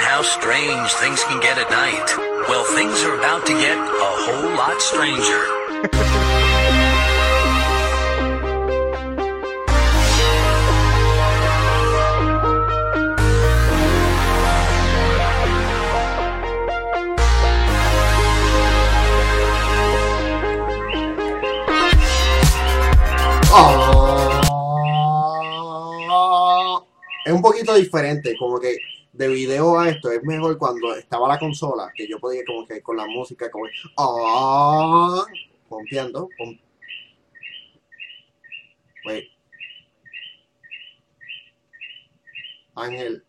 how strange things can get at night. Well, things are about to get a whole lot stranger. Es un poquito diferente, como que de video a esto es mejor cuando estaba la consola, que yo podía como que con la música como pompeando. Wait. Ángel.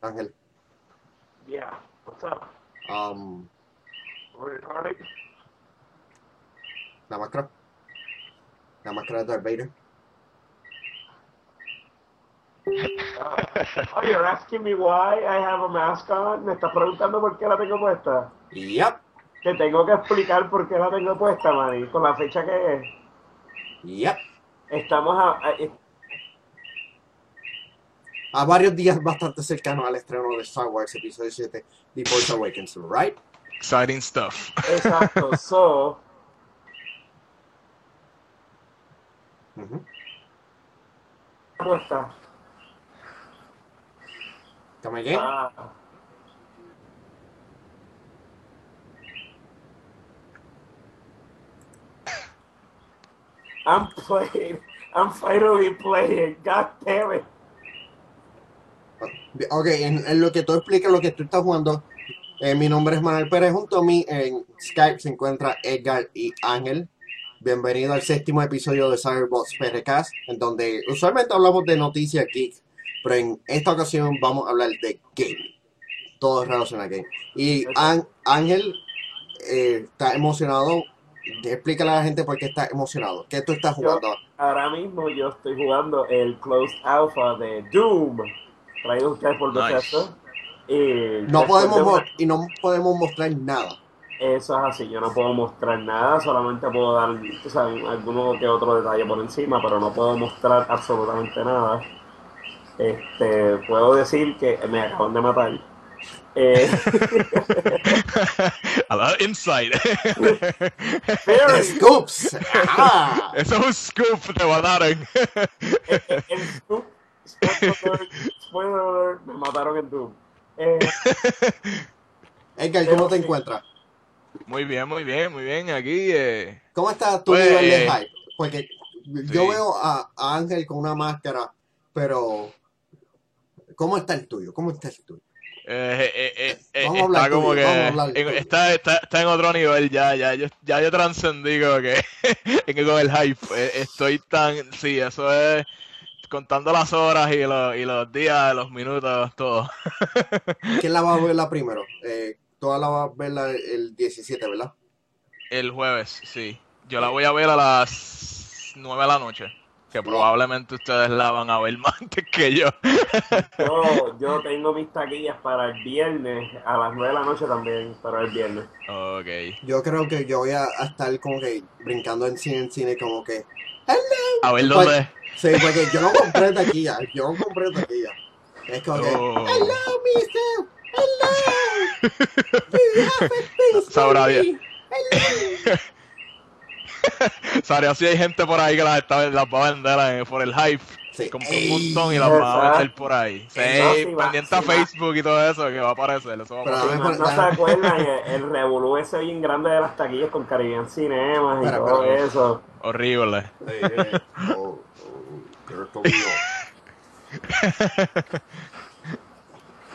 Ángel. Yeah, what's up? La máscara de Darth Vader. Oh, you're asking me why I have a mask on? ¿Me estás preguntando por qué la tengo puesta? Yep. Te tengo que explicar por qué la tengo puesta, Manny, con la fecha que es. Yep. Estamos a varios días bastante cercanos al estreno de Star Wars Episodio 7, The Force Awakens, right? Exciting stuff. Exacto. So, ¿cómo está? ¿Come again? I'm playing. I'm finally playing. God damn it. Okay, en lo que tú explicas, lo que tú estás jugando. Mi nombre es Manuel Pérez, junto a mí en Skype se encuentra Edgar y Ángel. Bienvenido al séptimo episodio de Cyberbox PRCast, en donde usualmente hablamos de noticias geek, pero en esta ocasión vamos a hablar de Game. Todo es relacionado a Game. Y Ángel está emocionado. Explícale a la gente por qué está emocionado. ¿Qué tú estás jugando? Ahora mismo yo estoy jugando el Closed Alpha de Doom. Traído ustedes por defecto. No podemos mostrar nada. Eso es así, yo no puedo mostrar nada, solamente puedo dar, o sea, alguno que otro detalle por encima, pero no puedo mostrar absolutamente nada. Puedo decir que me acaban de matar. A lot of insight. Scoops. Ah. Eso es un scoop, te mataron. El scoop, spoiler, me mataron en Doom. Edgar, ¿cómo te encuentras? Muy bien, aquí. ¿Cómo estás tú nivel de hype? Porque yo veo a Ángel con una máscara, pero ¿cómo está el tuyo? Está como que está en otro nivel ya yo trascendí como que con el hype. Estoy tan, sí, eso es contando las horas y los días, los minutos, todo. ¿Quién la va a verla primero? Toda la va a verla el 17, ¿verdad? El jueves, sí. Yo la voy a ver a las 9 de la noche. Que probablemente ustedes la van a ver más antes que yo. Yo tengo mis taquillas para el viernes, a las 9 de la noche también, pero el viernes. Ok. Yo creo que yo voy a estar como que brincando en cine como que... A ver dónde es. Sí, porque yo no compré taquilla. Es como que... ¡Hello, mister! ¡Hello! Sabrá bien. ¡Hello! Sabrá si hay gente por ahí que las va a vender por el hype. Sí. Compró un montón y las va a vender por ahí. Sí, pendiente a Facebook y todo eso que va a aparecer. Eso va a aparecer. No se acuerdan el revolú ese bien grande de las taquillas con Caribbean Cinemas y todo eso. Horrible.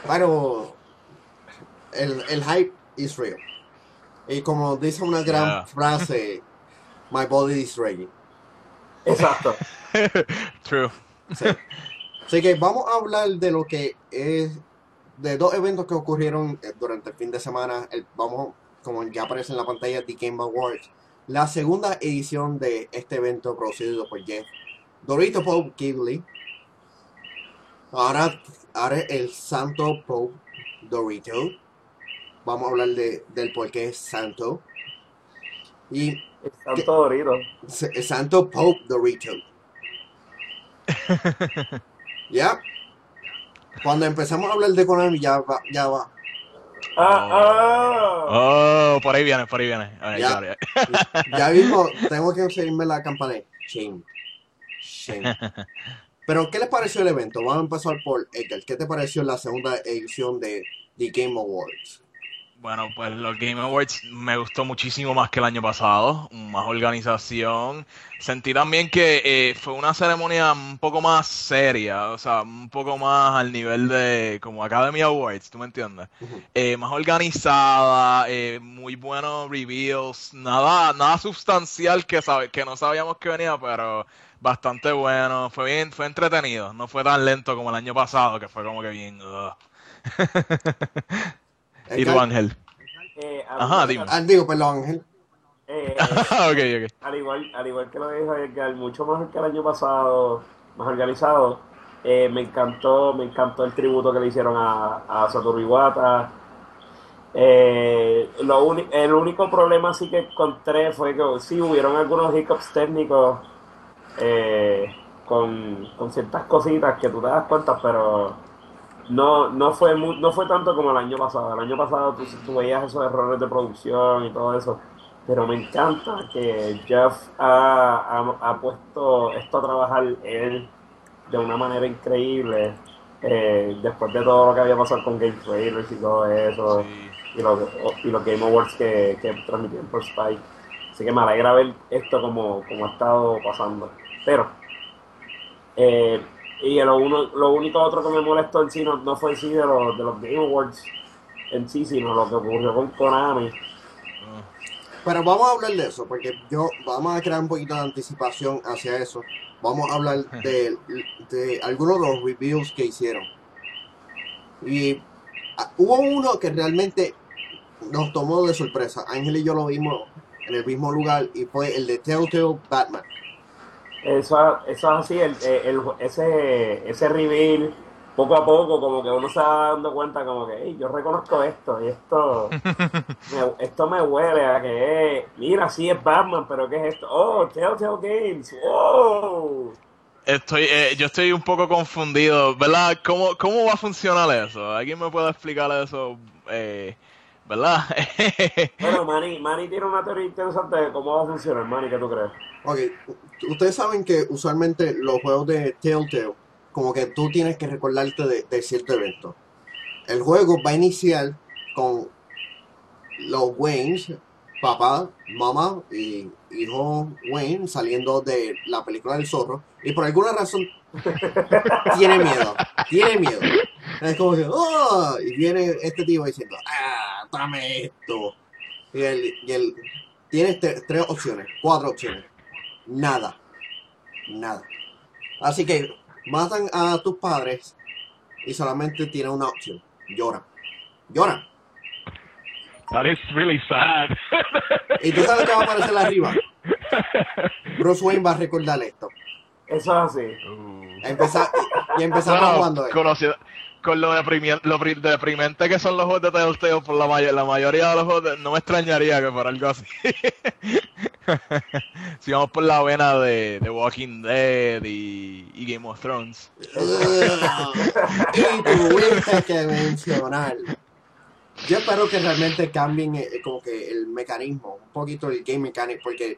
Pero el hype is real. Y como dice una gran frase, my body is ready. Exacto. True. Sí. Así que vamos a hablar de lo que es de dos eventos que ocurrieron durante el fin de semana. Como ya aparece en la pantalla, The Game Awards, la segunda edición de este evento producido por Jeff Dorito Pope Ghibli. Ahora el Santo Pope Dorito. Vamos a hablar del por qué es Santo. El Santo Dorito. El Santo Pope Dorito. Ya. Cuando empezamos a hablar de Konami, ya va. Por ahí viene, All right, ya. Ya vimos, tengo que seguirme la campanita. Shame. Pero, ¿qué les pareció el evento? Vamos a empezar por Edgar. ¿Qué te pareció la segunda edición de The Game Awards? Bueno, pues los Game Awards me gustó muchísimo más que el año pasado. Más organización. Sentí también que fue una ceremonia un poco más seria. O sea, un poco más al nivel de como Academy Awards, ¿tú me entiendes? Uh-huh. Más organizada, muy buenos reveals. Nada sustancial que no sabíamos que venía, pero bastante bueno. Fue entretenido. No fue tan lento como el año pasado, que fue como que bien... ¿Y tú, Ángel? Ajá, dime. Digo, perdón, Ángel. Okay. Al igual que lo dijo Edgar, mucho mejor que el año pasado, más organizado. Me encantó el tributo que le hicieron a Satoru Iwata. El único problema sí que encontré fue que sí hubieron algunos hiccups técnicos con ciertas cositas que tú te das cuenta, pero... No fue tanto como el año pasado. El año pasado tú veías esos errores de producción y todo eso. Pero me encanta que Jeff ha puesto esto a trabajar él de una manera increíble. Después de todo lo que había pasado con Game Trailers y todo eso. Sí. Y los Game Awards que transmitieron por Spike. Así que me alegra ver esto como ha estado pasando. Pero... y lo único otro que me molestó en sí no fue en sí de los Game Awards en sí, sino lo que ocurrió con Konami. Pero vamos a hablar de eso, porque vamos a crear un poquito de anticipación hacia eso. Vamos a hablar de algunos de los reviews que hicieron. Y hubo uno que realmente nos tomó de sorpresa. Ángel y yo lo vimos en el mismo lugar y fue el de Telltale Batman. Eso es así, ese reveal, poco a poco, como que uno se va dando cuenta, como que, yo reconozco esto, y esto me huele a que, mira, sí es Batman, pero ¿qué es esto? ¡Oh, Telltale Games! ¡Wow! Yo estoy un poco confundido, ¿verdad? ¿Cómo va a funcionar eso? ¿Alguien me puede explicar eso? ¿Verdad? Bueno, Manny tiene una teoría interesante de cómo va a funcionar. Manny, ¿qué tú crees? Ok, ustedes saben que usualmente los juegos de Telltale, como que tú tienes que recordarte de cierto evento. El juego va a iniciar con los Waynes, papá, mamá y hijo Wayne, saliendo de la película del zorro, y por alguna razón tiene miedo. Es como que, ¡oh! Y viene este tipo diciendo, ¡ah, dame esto! Y él tiene cuatro opciones. Nada. Así que matan a tus padres y solamente tiene una opción. Llora. That is really sad. Y tú sabes que va a aparecer arriba. Bruce Wayne va a recordar esto. Eso es así. Empezamos jugando esto. Con lo deprimente que son los juegos de Telltale, por la mayoría de los juegos, no me extrañaría que fuera algo así. Si vamos por la vena de Walking Dead y Game of Thrones. Y tuviste que mencionar. Yo espero que realmente cambien como que el mecanismo, un poquito el game mechanic, porque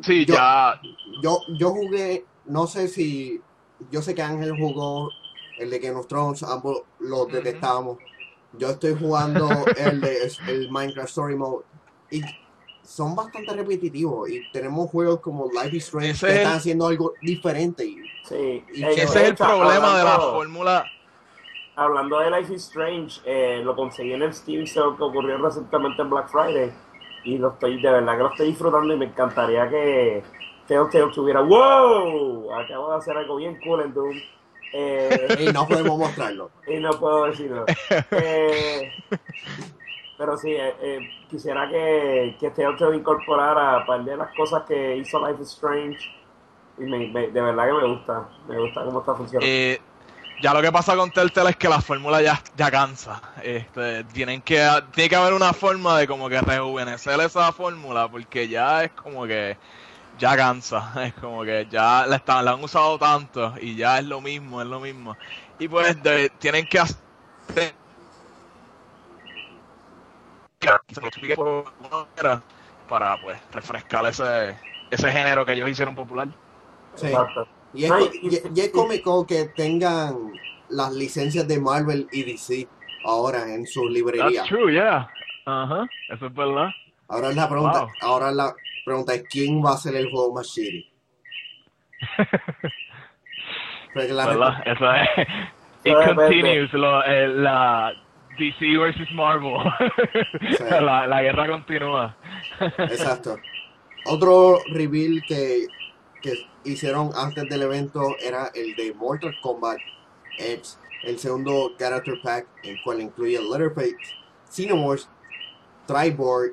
sí, yo jugué, no sé si, yo sé que Ángel jugó el de Game of Thrones, ambos lo detestábamos. Yo estoy jugando el Minecraft Story Mode y son bastante repetitivos y tenemos juegos como Life is Strange que están haciendo algo diferente. Y ese es el problema de la fórmula. Hablando de Life is Strange, lo conseguí en el Steam Sale que ocurrió recientemente en Black Friday y de verdad que lo estoy disfrutando y me encantaría que Telltale tuviera ¡wow! Acabo de hacer algo bien cool en Doom. Y no podemos mostrarlo. Y no puedo decirlo. Pero sí, quisiera que Telltale incorporara un par de las cosas que hizo Life is Strange. Y de verdad que me gusta cómo está funcionando. Ya lo que pasa con Telltale es que la fórmula ya cansa. Tiene que haber una forma de como que rejuvenecer esa fórmula, porque ya es como que ya cansa, es como que ya la han usado tanto y ya es lo mismo. Y pues tienen que hacer... para pues refrescar ese género que ellos hicieron popular. Sí. Y es cómico que tengan las licencias de Marvel y DC ahora en su librería. That's true, yeah. Uh-huh. Eso es verdad. Ahora la pregunta, wow. Ahora la pregunta es quién va a hacer el juego más shitty. ¿Verdad? Eso es. It continues la DC versus Marvel. Sí. La guerra continúa. Exacto. Otro reveal que hicieron antes del evento era el de Mortal Kombat X, el segundo character pack, el cual incluye Leatherface, Xenomorph, Triborg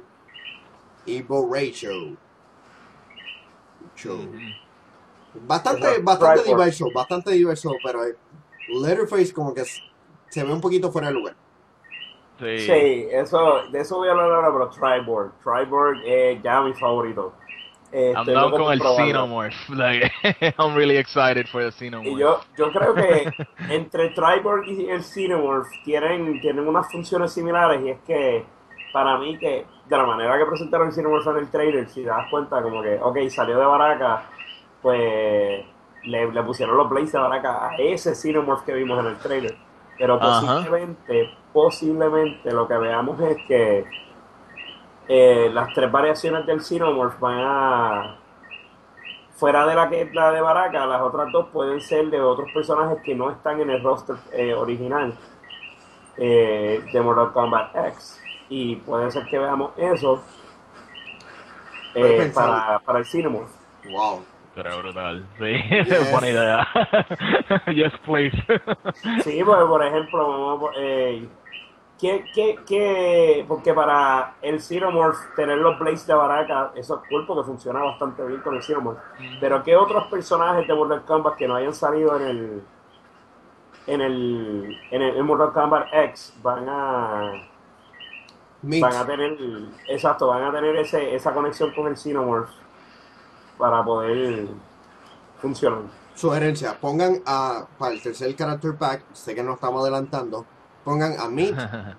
y Borracho. Bastante diverso, pero Leatherface como que se ve un poquito fuera de lugar. Sí, de eso voy a hablar ahora, pero Triborg es ya mi favorito. I'm down con el Xenomorph. Like, I'm really excited for the Xenomorph. Y yo creo que entre Triborg y el Xenomorph tienen unas funciones similares, y es que para mí que de la manera que presentaron el Xenomorph en el trailer, si te das cuenta como que okay, salió de Baraka, pues le pusieron los blades de Baraka a ese Xenomorph que vimos en el trailer. Pero posiblemente lo que veamos es que las tres variaciones del Xenomorph van a... Fuera de la de Baraka, las otras dos pueden ser de otros personajes que no están en el roster original de Mortal Kombat X. Y puede ser que veamos eso para el Xenomorph. Wow. Pero brutal, sí, esa es buena idea. Yes, please. Sí, porque por ejemplo, porque para el Xenomorph tener los blades de Baraka, eso es cool porque funciona bastante bien con el Xenomorph. Pero ¿qué otros personajes de Mortal Kombat que no hayan salido en el Mortal Kombat X van a tener esa conexión con el Xenomorph para poder funcionar? Sugerencia, pongan para el tercer character pack, sé que nos estamos adelantando, pongan a Meat,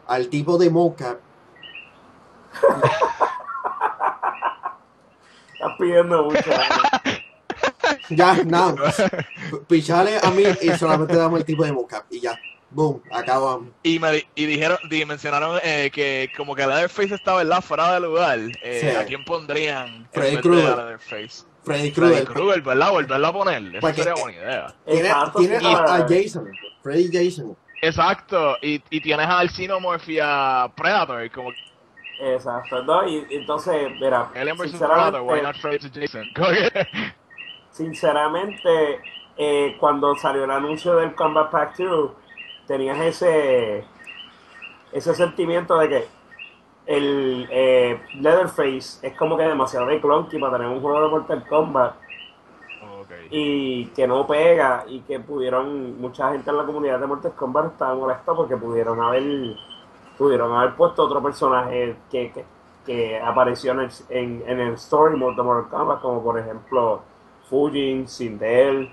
al tipo de mocap. Estás pidiendo mucho. Ya, no. Pichale a Meat y solamente damos el tipo de mocap y ya. Boom, acabamos. Y mencionaron que como que Leatherface estaba en la fuera de lugar. Sí. ¿A quién pondrían? Freddy Krueger. Freddy Krueger, ¿verdad? Volverlo a poner. Eso sería buena idea. Tiene a Jason. Freddy Jason. Exacto. Y tienes al Xenomorph y a Predator. Como... Exacto. No, y entonces, mira. Alien vs. Predator, why not Freddy Jason? Sinceramente, cuando salió el anuncio del Combat Pack 2, tenías ese sentimiento de que el Leatherface es como que demasiado de clunky para tener un juego de Mortal Kombat, okay, y que no pega, y que pudieron, mucha gente en la comunidad de Mortal Kombat estaba molesta porque pudieron haber puesto otro personaje que apareció en el story mode de Mortal Kombat, como por ejemplo Fujin, Sindel,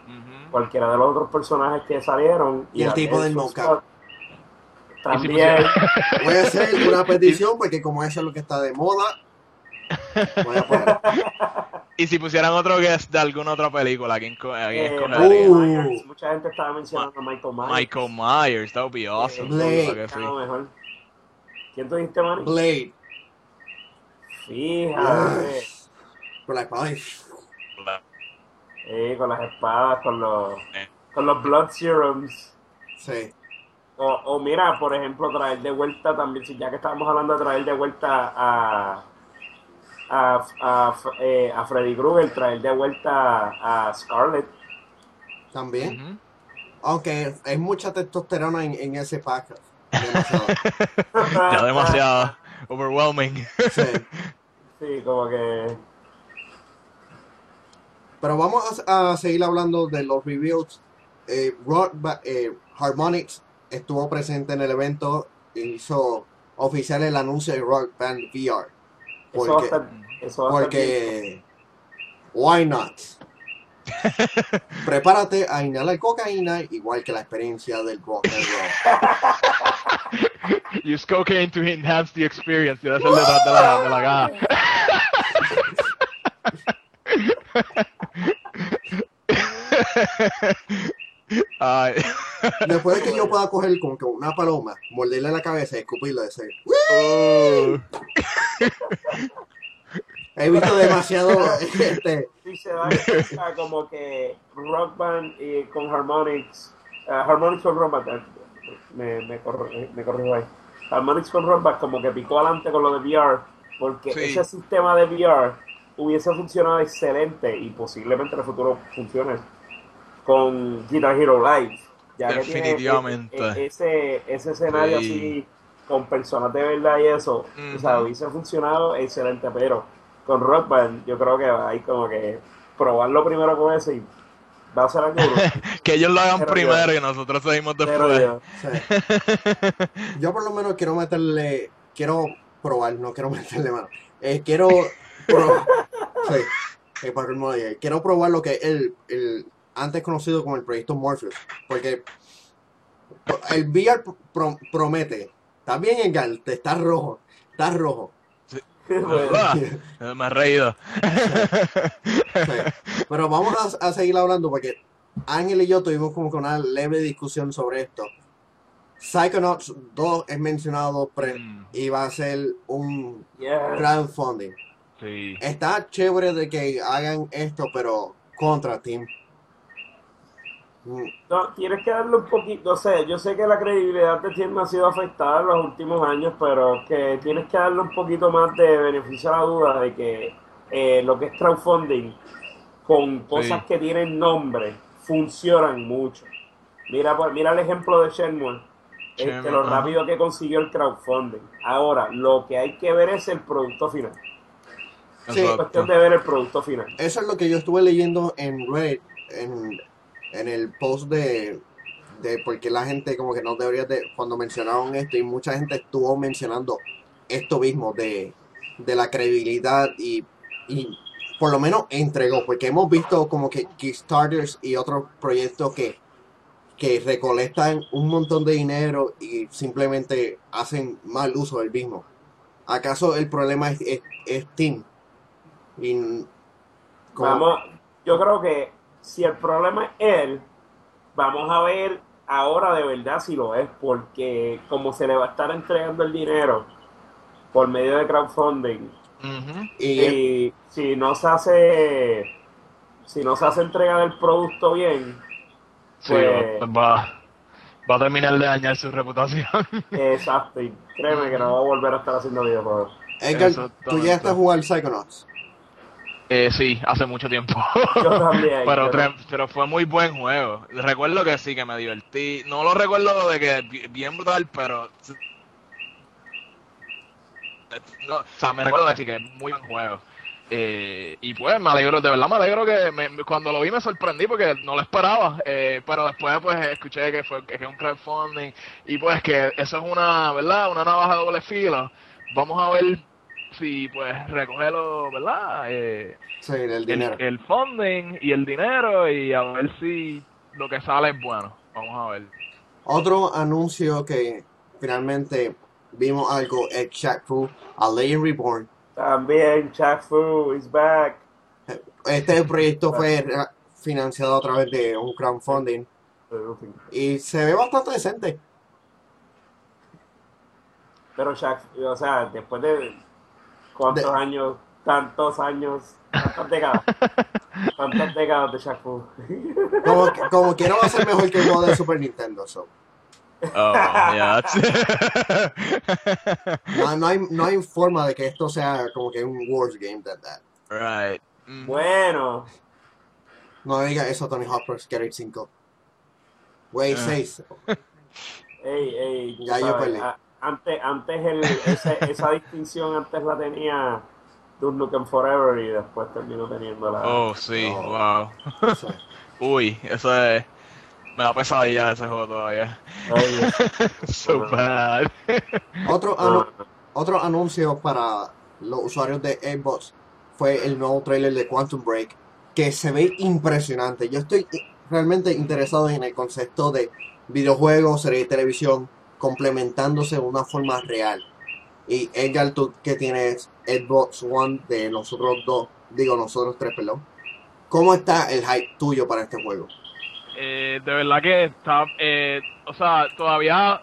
cualquiera de los otros personajes que salieron. Y el tipo del mocap. También. Voy a hacer una petición porque como eso es lo que está de moda, voy a poner. Y si pusieran otro guest de alguna otra película, ¿quién escogería? Mucha gente estaba mencionando Michael Myers, that would be awesome. Blade. Mejor. ¿Quién tú dijiste, Manny? Blade. Fíjate. Con la espada. Sí, con las espadas, con los blood serums. Sí. O mira, por ejemplo, traer de vuelta también, ya que estábamos hablando de traer de vuelta a Freddy Krueger, traer de vuelta a Scarlett. También. Uh-huh. Aunque hay mucha testosterona en ese pack. Demasiado. Ya demasiado. Overwhelming. Sí. Sí, como que... Pero vamos a seguir hablando de los reviews. Harmonix estuvo presente en el evento e hizo oficial el anuncio de Rock Band VR. Porque Why not? Prepárate a inhalar cocaína igual que la experiencia del rock and roll. Use cocaine to enhance the experience. That's a little de la gaga. Después de que yo pueda coger como que una paloma, morderle la cabeza y escupirla de ser. He visto demasiado y se va a como que Rock Band y con Harmonix, Harmonix con Robot, me corrijo ahí, Harmonix con Robot como que picó adelante con lo de VR, porque sí, ese sistema de VR hubiese funcionado excelente y posiblemente en el futuro funcione con Guitar Hero Live, ya que definitivamente tiene ese escenario sí, así con personas de verdad y eso, o sea, hubiese funcionado excelente, pero con Rock Band yo creo que hay como que probarlo primero con eso y va a ser algo que ellos lo hagan pero primero yo, y nosotros seguimos después. Yo por lo menos quiero probar, no quiero meterle mano, quiero probar, quiero probar lo que el antes conocido como el proyecto Morpheus, porque el VR promete. También el Gante está rojo, está rojo. Sí. Me he reído. Sí. Pero vamos a seguir hablando porque Ángel y yo tuvimos como que una leve discusión sobre esto. Psychonauts 2 es mencionado y va a ser un crowdfunding. Sí. Está chévere de que hagan esto, pero contra Team. No, tienes que darle un poquito, o sea, yo sé que la credibilidad de Steam ha sido afectada en los últimos años, pero que tienes que darle un poquito más de beneficio a la duda de que lo que es crowdfunding con cosas que tienen nombre funcionan mucho. Mira el ejemplo de Shenmue, lo rápido que consiguió el crowdfunding. Ahora, lo que hay que ver es el producto final. Sí, es cuestión de ver el producto final. Eso es lo que yo estuve leyendo en Reddit, en el post de porque la gente como que no debería de, cuando mencionaron esto y mucha gente estuvo mencionando esto mismo de la credibilidad y por lo menos entregó, porque hemos visto como que Kickstarters y otros proyectos que recolectan un montón de dinero y simplemente hacen mal uso del mismo. ¿Acaso el problema es Steam? Yo creo que si el problema es él, vamos a ver ahora de verdad si lo es, porque como se le va a estar entregando el dinero por medio de crowdfunding, y si no se hace entrega del producto bien, pues va a terminar de dañar su reputación. Exacto, y créeme que no va a volver a estar haciendo videojuegos. Edgar, ¿tú ya estás jugando Psychonauts? Sí, hace mucho tiempo. Yo también, pero fue muy buen juego. Recuerdo que sí, que me divertí. No lo recuerdo de que bien brutal, pero no, o sea, me recuerdo de sí que muy buen juego. Y pues me alegro, de verdad me alegro que cuando lo vi me sorprendí porque no lo esperaba, pero después pues escuché que fue que un crowdfunding y pues que eso es una navaja de doble filo. Vamos a ver y pues recogerlo, ¿verdad? Sí, el dinero. El funding y el dinero y a ver si lo que sale es bueno. Vamos a ver. Otro anuncio que finalmente vimos algo es Shaq-Fu, A Legend Reborn. También Shaq-Fu is back. Este proyecto fue financiado a través de un crowdfunding y se ve bastante decente. Pero Shaq-Fu, o sea, después de años, tantos años, tantas décadas de Shaq-Fu. Como quiera va a ser mejor que el juego de Super Nintendo, so. Oh, yeah. No hay forma de que esto sea como que un worse game than that. Right. Bueno. No diga eso, Tony Hopper's Scary 5. Wey, 6. Ey, ya yo perdí. Antes esa distinción antes la tenía Duke Nukem Forever y después terminó teniéndola. Oh, sí, wow. Sí. Uy, eso es... Me da pesadilla ese juego todavía. So bad. Otro anuncio para los usuarios de Xbox fue el nuevo trailer de Quantum Break. que se ve impresionante. Yo estoy realmente interesado en el concepto de videojuegos, series de televisión complementándose de una forma real. Y Edgar, tú que tienes Xbox One de nosotros tres, ¿cómo está el hype tuyo para este juego? De verdad que está, o sea, todavía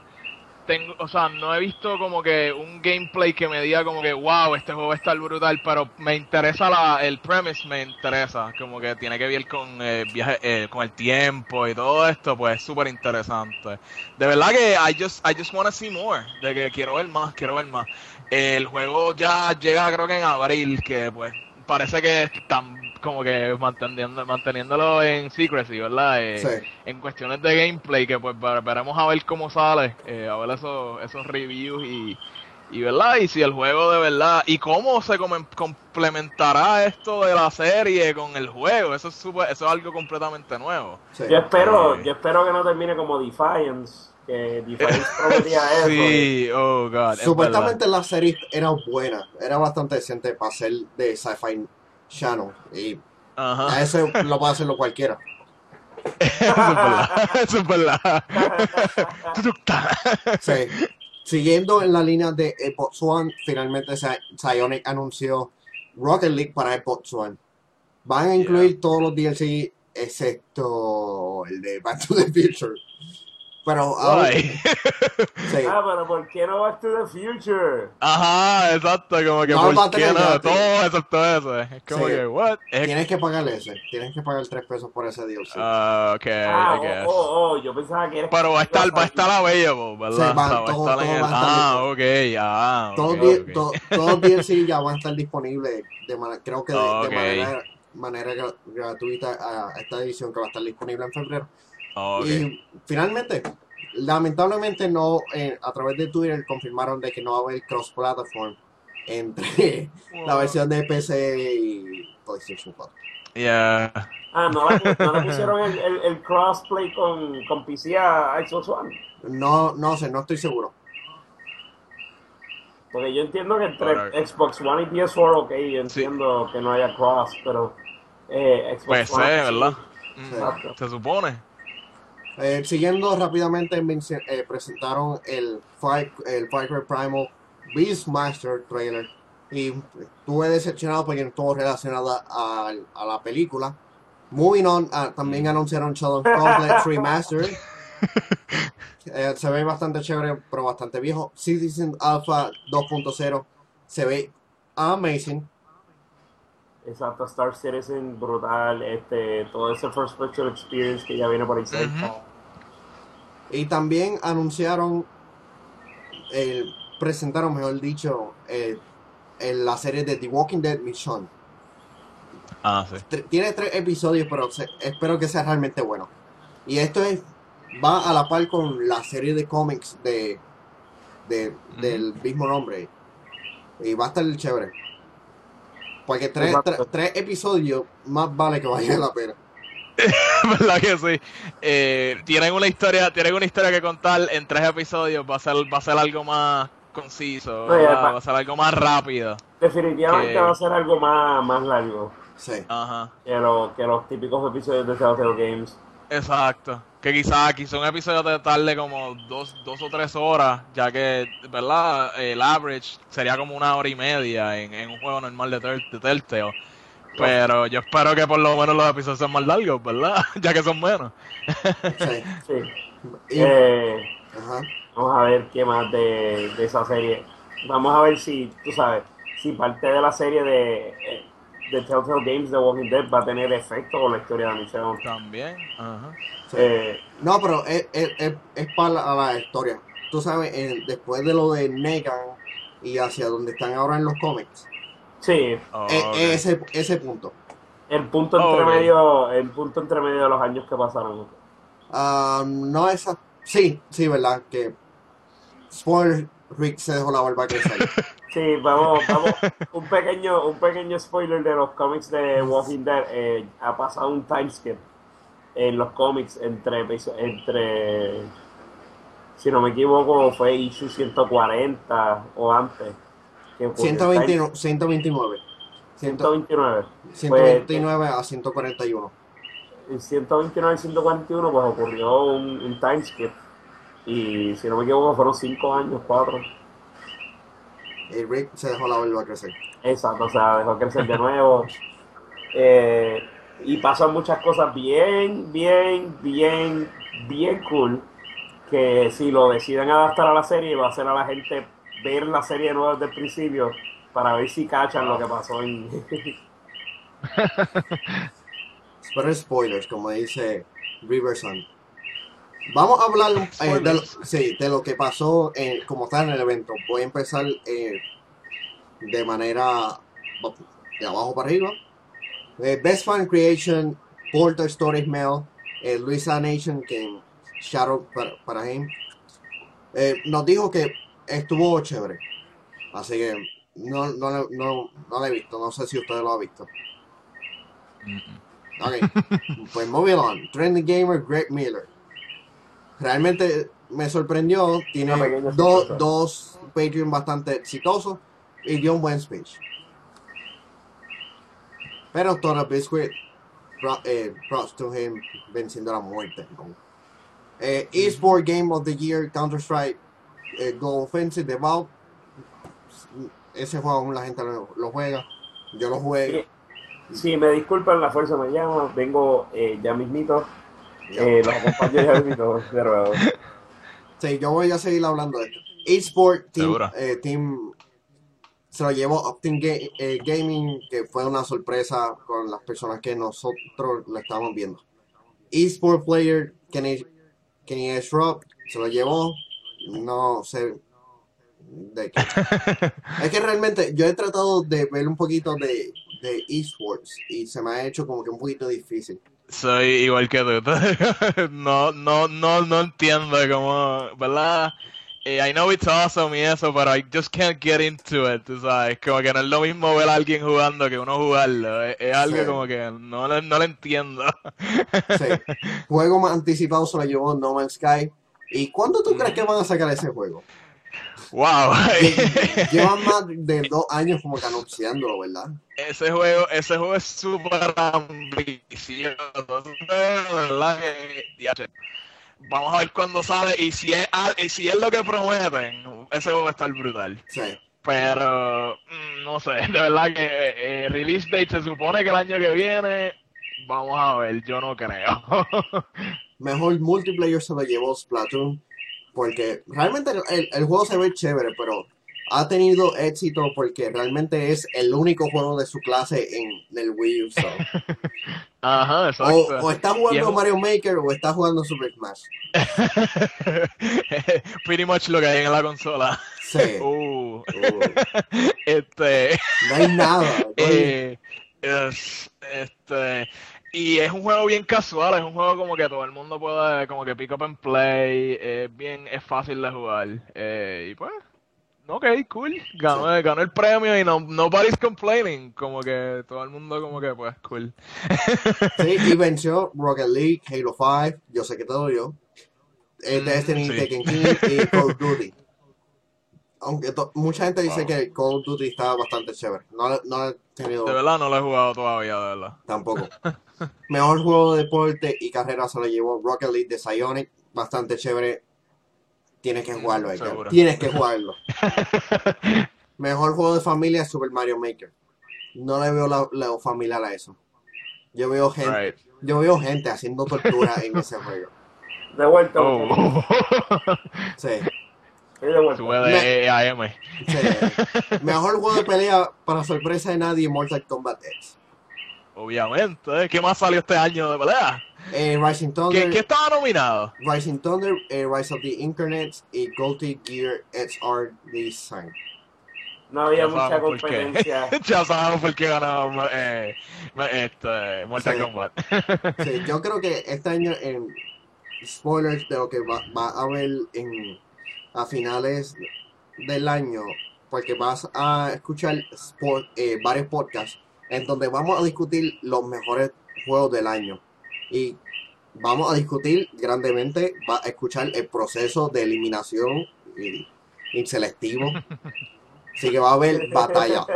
tengo, o sea, no he visto como que un gameplay que me diga como que wow, este juego está brutal, pero me interesa el premise, me interesa, como que tiene que ver con viaje, con el tiempo y todo esto, pues súper interesante. De verdad que I just wanna see more, de que quiero ver más. El juego ya llega creo que en abril, que pues parece que están como que manteniéndolo en secrecy, ¿verdad? Sí. En cuestiones de gameplay, que pues veremos a ver cómo sale, a ver esos reviews y ¿verdad? Y si el juego de verdad, y cómo se complementará esto de la serie con el juego, eso es algo completamente nuevo. Sí. Yo espero que no termine como Defiance, que Defiance prometía eso. Sí, oh God. Supuestamente la serie era buena, era bastante decente para ser de sci-fi Channel, y a eso lo puede hacerlo cualquiera. Eso es verdad. Sí. Siguiendo en la línea de Xbox One, finalmente Psyonix anunció Rocket League para Xbox One. Van a incluir todos los DLC excepto el de Back to the Future. Pero ahora pero ¿por qué no Back to the Future? Ajá, exacto, como que no, ¿por qué no? Todo excepto eso. Es como que, ¿what? Tienes que pagar ese. Tienes que pagar $3 por ese DLC. Okay. Yo pensaba que era... Pero va a estar available, ¿verdad? Sí, todos los DLC ya van a estar disponibles, de manera gratuita, a esta edición que va a estar disponible en febrero. Y finalmente, lamentablemente no, a través de Twitter confirmaron de que no va a haber cross-platform entre la versión de PC y PlayStation 4. ¿No le pusieron el cross-play con PC a Xbox One? No sé, no estoy seguro. Porque yo entiendo que entre Xbox One y PS4, yo entiendo que no haya cross, pero Xbox One... PC, ¿verdad? Sí. Se supone. Siguiendo rápidamente, presentaron el Firecracker Primal Beastmaster trailer y estuve decepcionado porque no estuvo relacionado a la película. Moving on, también anunciaron Shadow Complex Remastered. Se ve bastante chévere, pero bastante viejo. Citizen Alpha 2.0 se ve amazing. Exacto, Star Citizen, brutal, todo ese first picture experience que ya viene por ahí cerca. Y también presentaron la serie de The Walking Dead, Michonne. Tiene 3 episodios, pero espero que sea realmente bueno. Y esto va a la par con la serie de cómics del mismo nombre. Y va a estar chévere. Porque 3 episodios más vale que valga la pena. ¿Verdad que sí? Tienen una historia que contar en 3 episodios. Va a ser algo más conciso. No, va a ser algo más rápido. Definitivamente va a ser algo más largo. Sí. Ajá. Que los típicos episodios de Telltale Games. Exacto. Que quizás aquí son episodios de tarde como 2 o 3 horas, ya que, ¿verdad? El average sería como 1 hora y media en un juego normal de Telltale. Pero yo espero que por lo menos los episodios sean más largos, ¿verdad? Ya que son menos. Sí. Vamos a ver qué más de esa serie. Vamos a ver si parte de la serie de Telltale Games de Walking Dead va a tener efecto con la historia de Michonne. También, no, pero es para la historia. Tú sabes, después de lo de Negan y hacia donde están ahora en los cómics. Sí. Ese punto. El punto entre medio de los años que pasaron. Sí, ¿verdad? Que spoiler, Rick se dejó la barba crecer. Sí, vamos. Un pequeño spoiler de los cómics de Walking Dead. Ha pasado un timeskip en los cómics entre, si no me equivoco, fue issue 140 o antes. 129. 129. 129 a 141. En 129 y 141 pues ocurrió un time skip. Y si no me equivoco fueron 5 años, 4. Y Rick se dejó la barba crecer. Exacto, o sea, dejó crecer de nuevo. Y pasan muchas cosas bien cool. Que si lo deciden adaptar a la serie, va a hacer a la gente ver la serie de nuevo desde el principio para ver si cachan lo que pasó en... Pero spoilers, como dice Riverson. Vamos a hablar de lo que pasó como está en el evento. Voy a empezar de manera de abajo para arriba. Best Fan Creation, Porter Stories Mail, Luisa Nation, que Shadow para him. Nos dijo que estuvo chévere. Así que no lo he visto. No sé si ustedes lo han visto. Ok, pues moving on. Trending Gamer Greg Miller. Realmente me sorprendió. Tiene dos Patreon bastante exitosos y dio un buen speech. Pero Total Biscuit, props to him, venciendo la muerte. eSport Game of the Year, Counter-Strike, Go Offensive de Valve. Ese juego aún la gente lo juega. Yo lo jugué. Sí, me disculpan, la fuerza me llama. Vengo ya mismito. Los acompaño ya mismito. De nuevo. Sí, yo voy a seguir hablando de esto. eSport Team se lo llevó Optim Gaming, que fue una sorpresa con las personas que nosotros lo estábamos viendo. eSport Player Kenny Schropp se lo llevó. No sé de qué. Es que realmente yo he tratado de ver un poquito de eSports y se me ha hecho como que un poquito difícil. Soy igual que tú. No entiendo cómo, ¿verdad? I know it's awesome y eso, pero I just can't get into it, tú sabes. Como que no es lo mismo ver a alguien jugando que uno jugarlo. Es algo como que no lo entiendo. Sí. Juego más anticipado se lo llevó No Man's Sky. ¿Y cuándo tú crees que van a sacar ese juego? Wow. Llevan más de 2 años como que anunciándolo, ¿verdad? Ese juego es súper ambicioso, ¿verdad? Vamos a ver cuándo sale, y si es lo que prometen, ese juego va a estar brutal. Sí. Pero, no sé, de verdad que release date se supone que el año que viene, vamos a ver, yo no creo. Mejor multiplayer se lo llevó Splatoon, porque realmente el juego se ve chévere, pero ha tenido éxito porque realmente es el único juego de su clase en el Wii U. So. Ajá, exacto. O está jugando Mario Maker o está jugando Super Smash. Pretty much lo que hay en la consola. Sí. No hay nada. Y es un juego bien casual, es un juego como que todo el mundo puede como que pick up and play, es fácil de jugar. Y pues... Ok, cool. Ganó el premio y nobody's complaining. Como que todo el mundo como que, pues, cool. Sí, y venció Rocket League, Halo 5, yo sé que te dolió, Destiny, Tekken King y Call of Duty. Aunque mucha gente dice que Call of Duty está bastante chévere. No he tenido... De verdad no lo he jugado todavía, de verdad. Tampoco. Mejor juego de deporte y carrera se lo llevó Rocket League de Psyonic. Bastante chévere. Tienes que jugarlo, tienes que jugarlo. Mejor juego de familia es Super Mario Maker. No le veo la familiar a eso. Yo veo gente haciendo tortura en ese juego. De vuelta. Sí. Mejor juego de pelea, para sorpresa de nadie, Mortal Kombat X. Obviamente, ¿qué más salió este año de pelea? Rising Thunder. ¿Qué estaba nominado? Rising Thunder, Rise of the Incarnates y Guilty Gear XR Design. No había mucha competencia. Ya sabemos por qué ganaba Mortal Kombat. Sí, yo creo que este año, spoilers de lo que va a haber a finales del año, porque vas a escuchar varios podcasts en donde vamos a discutir los mejores juegos del año. Y vamos a discutir grandemente, va a escuchar el proceso de eliminación y selectivo. Así que va a haber batalla.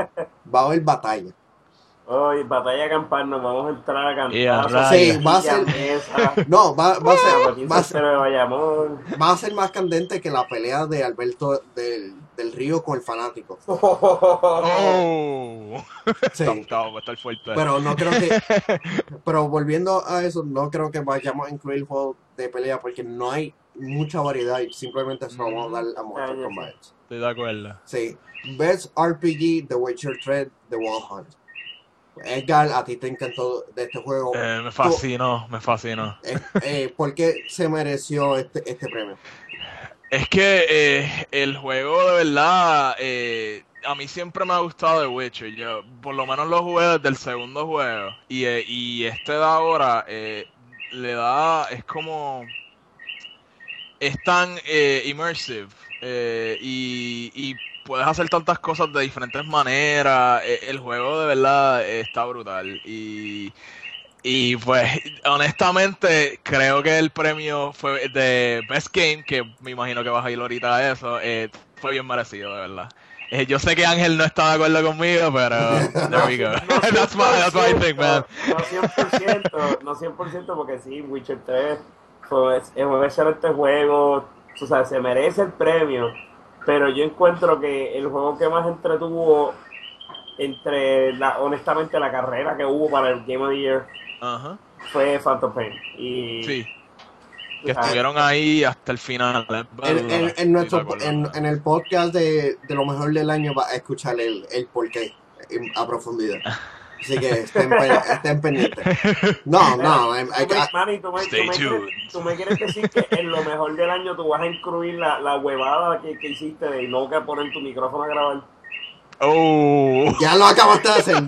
Hoy, batalla campal, nos vamos a entrar a cantar. Sí, va a ser. No, va a ser más candente que la pelea de Alberto del Río con el fanático. Sí. Va a estar fuerte. Pero no creo que. Pero volviendo a eso, no creo que vayamos a incluir el juego de pelea porque no hay mucha variedad y simplemente se lo vamos a dar a Mortal Kombat. Estoy de acuerdo. Sí. Best RPG, The Witcher 3, The Wall Hunt. Edgar, a ti te encantó de este juego. Me fascinó. ¿Por qué se mereció este premio? Es que el juego, de verdad, a mí siempre me ha gustado The Witcher. Yo, por lo menos, lo jugué desde el segundo juego. Y este de ahora es como. Es tan immersive. Y puedes hacer tantas cosas de diferentes maneras. El juego de verdad está brutal. Y pues, honestamente, creo que el premio fue de Best Game, que me imagino que vas a ir ahorita a eso, fue bien merecido, de verdad. Yo sé que Ángel no está de acuerdo conmigo, pero there we go. That's what I think, man. No 100%, porque sí, Witcher 3 fue este juego, o sea, se merece el premio. Pero yo encuentro que el juego que más entretuvo, honestamente, la carrera que hubo para el Game of the Year, fue Santo Pope. Sí, que estuvieron ahí hasta el final. En el podcast de lo mejor del año va a escuchar el porqué a profundidad. Así que estén pendientes. Tú me quieres decir que en lo mejor del año tú vas a incluir la huevada que hiciste de no que poner tu micrófono a grabar. Ya lo acabaste de hacer.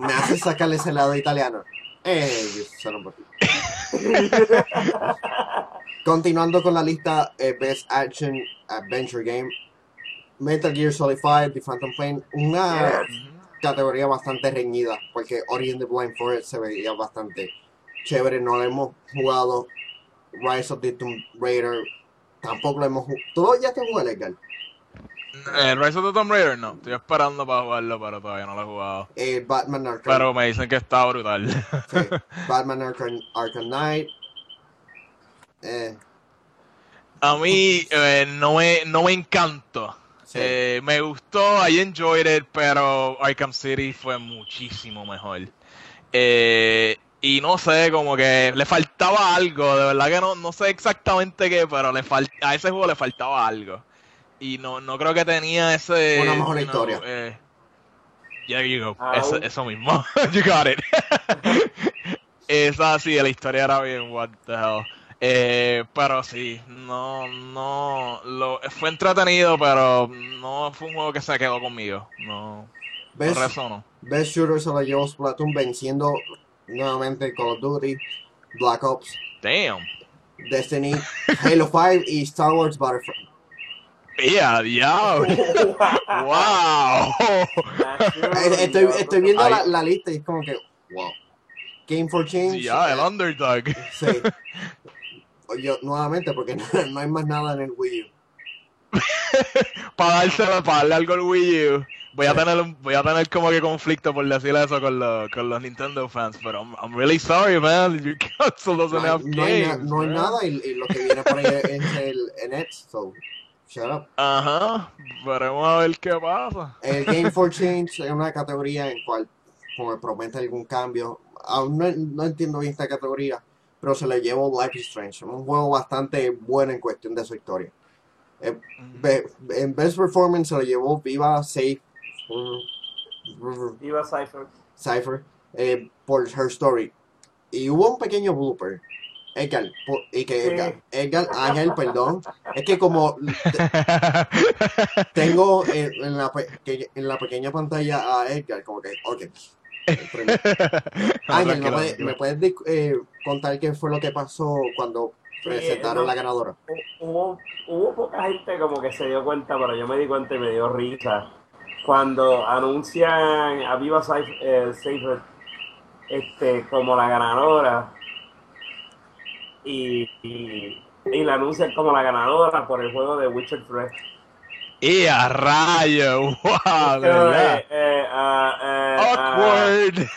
Me hace sacarle ese lado italiano. Continuando con la lista, Best Action Adventure Game, Metal Gear Solid 5, The Phantom Pain, una categoría bastante reñida, porque Ori and the Blind Forest se veía bastante chévere, no lo hemos jugado. Rise of the Tomb Raider, tampoco lo hemos jugado. ¿Tú ya te jugaste, Edgar? Rise of the Tomb Raider no, estoy esperando para jugarlo, pero todavía no lo he jugado. Batman Arkham. Pero me dicen que está brutal. Sí. Batman Arkham Knight. A mí no me encantó. Sí. Me gustó, I enjoyed it, pero Arkham City fue muchísimo mejor. Y no sé, como que le faltaba algo, de verdad que no sé exactamente qué, pero a ese juego le faltaba algo. Y no creo que tenía ese... Una mejor historia. Yeah, you go. Eso mismo. You got it. Esa sí, la historia era bien, what the hell. Pero sí, fue entretenido, pero no fue un juego que se quedó conmigo, no resonó. Best Shooter se lo llevó Splatoon, venciendo nuevamente Call of Duty, Black Ops, damn, Destiny, Halo 5 y Star Wars Battlefront. Wow. Estoy viendo la lista y es como que, wow. Game for Change. El Underdog. Sí. Yo, nuevamente, porque no hay más nada en el Wii U. para darle algo al Wii U, voy a tener como que conflicto por decirle eso con los Nintendo fans, pero I'm really sorry, man, you canceled those enough games. No hay nada, y lo que viene por ahí es el NX, so shut up. Veremos a ver qué pasa. El Game for Change es una categoría en cual como promete algún cambio. Aún no entiendo bien esta categoría, pero se le llevó Life is Strange, un juego bastante bueno en cuestión de su historia. En Best Performance se lo llevó Viva Cypher por Her Story. Y hubo un pequeño blooper. Ángel, perdón. Es que como tengo en la pequeña pantalla a Edgar, como que, ok. Ángel, ¿me puedes contar qué fue lo que pasó cuando presentaron la ganadora? Hubo poca gente como que se dio cuenta, pero yo me di cuenta y me dio risa. Cuando anuncian a Viva Cypher como la ganadora y la anuncian como la ganadora por el juego de Witcher 3. E a rayo! Wow! Awkward!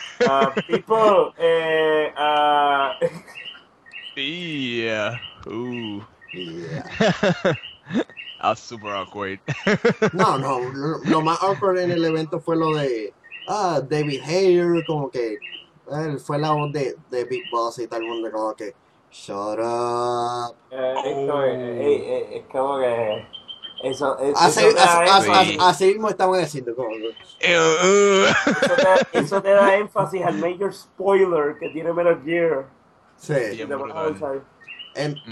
People... Yeah. Ooh. Yeah. That's super awkward. No, no. Lo más awkward en el evento fue lo de... David Hayer, como que... fue la voz de Big Boss y tal mundo como que... Shut up. Es como que... Así mismo estaban diciendo como eso te da énfasis al major spoiler que tiene Metal Gear. Sí,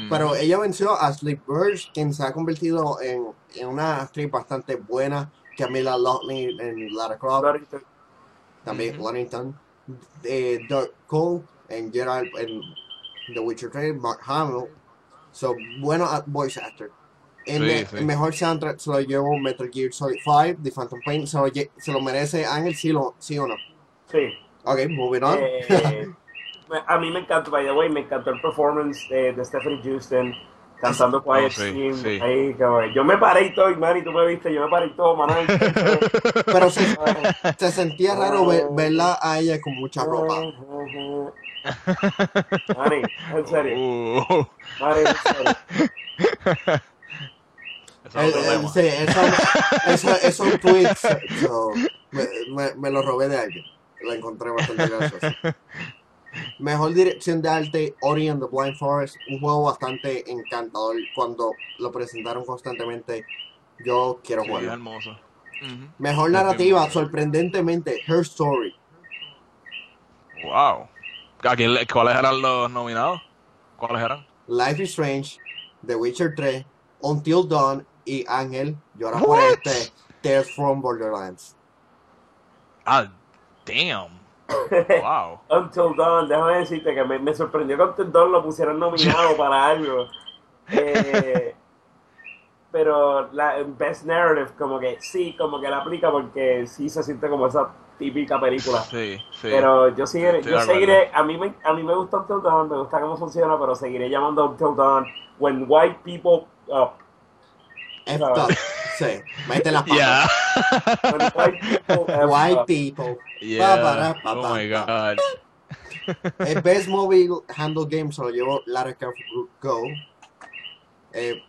pero ella venció a Sleep Bird, quien se ha convertido en una actriz bastante buena, Camila Loughlin en Lara Croft, también Warrington, Doug Cole en Geralt en The Witcher 3, Mark Hamill, so bueno voice actor. El mejor soundtrack se lo llevo Metal Gear Solid 5, The Phantom Pain, se lo merece Ángel, sí o no. Sí. Ok, moving on. A mí me encantó, by the way, me encantó el performance de Stephen Houston cantando Quiet Steam. Sí. Ahí, cabrón. Yo me paré y todo, man, y tú me viste, yo me paré y todo, Manuel. Pero se sentía raro verla a ella con mucha ropa. Mari, en serio. Mari, en serio. Esos tweets me los robé de alguien. Lo encontré bastante gracioso. Mejor dirección de arte, Ori and the Blind Forest. Un juego bastante encantador. Cuando lo presentaron constantemente, yo quiero jugarlo. Es hermoso. Mejor narrativa, sorprendentemente, Her Story. Wow. ¿Cuáles eran los nominados? ¿Cuáles eran? Life is Strange, The Witcher 3, Until Dawn y Ángel llora por este Tales from Borderlands. Ah, damn. Wow. Until Dawn, déjame decirte que me sorprendió que Until Dawn lo pusieron nominado para algo. Pero la Best Narrative como que la aplica porque sí se siente como esa típica película. Sí, sí. Pero yo seguiré, a mí me gusta Until Dawn, me gusta cómo funciona, pero seguiré llamando Until Dawn When White People sí, mete las patas. Yeah. White people. Yeah. Oh my god. El Best Mobile Handle Game se lo llevó Lara Croft Go.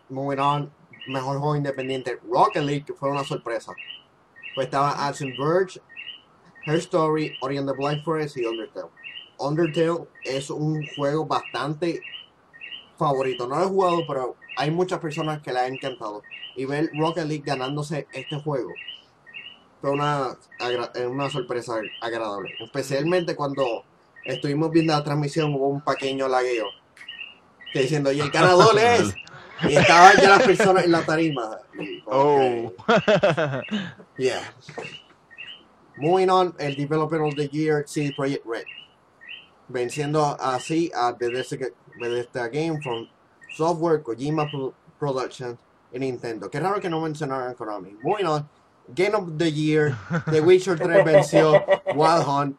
Moving on, mejor juego independiente, Rocket League, que fue una sorpresa. Pues estaba Action Verge, Her Story, Ori and the Blind Forest y Undertale. Undertale es un juego bastante favorito. No lo he jugado, pero hay muchas personas que le han encantado. Y ver Rocket League ganándose este juego fue una sorpresa agradable. Especialmente cuando estuvimos viendo la transmisión, hubo un pequeño lagueo. Que diciendo, y el ganador es... Y estaban ya las personas en la tarima. Y, yeah. Moving on, el Developer of the Year, CD Projekt Red. Venciendo así a Bethesda Game from Software, Kojima Productions y Nintendo. Qué raro que no mencionaran Konami. Moving on, Game of the Year, The Witcher 3 venció Wild Hunt.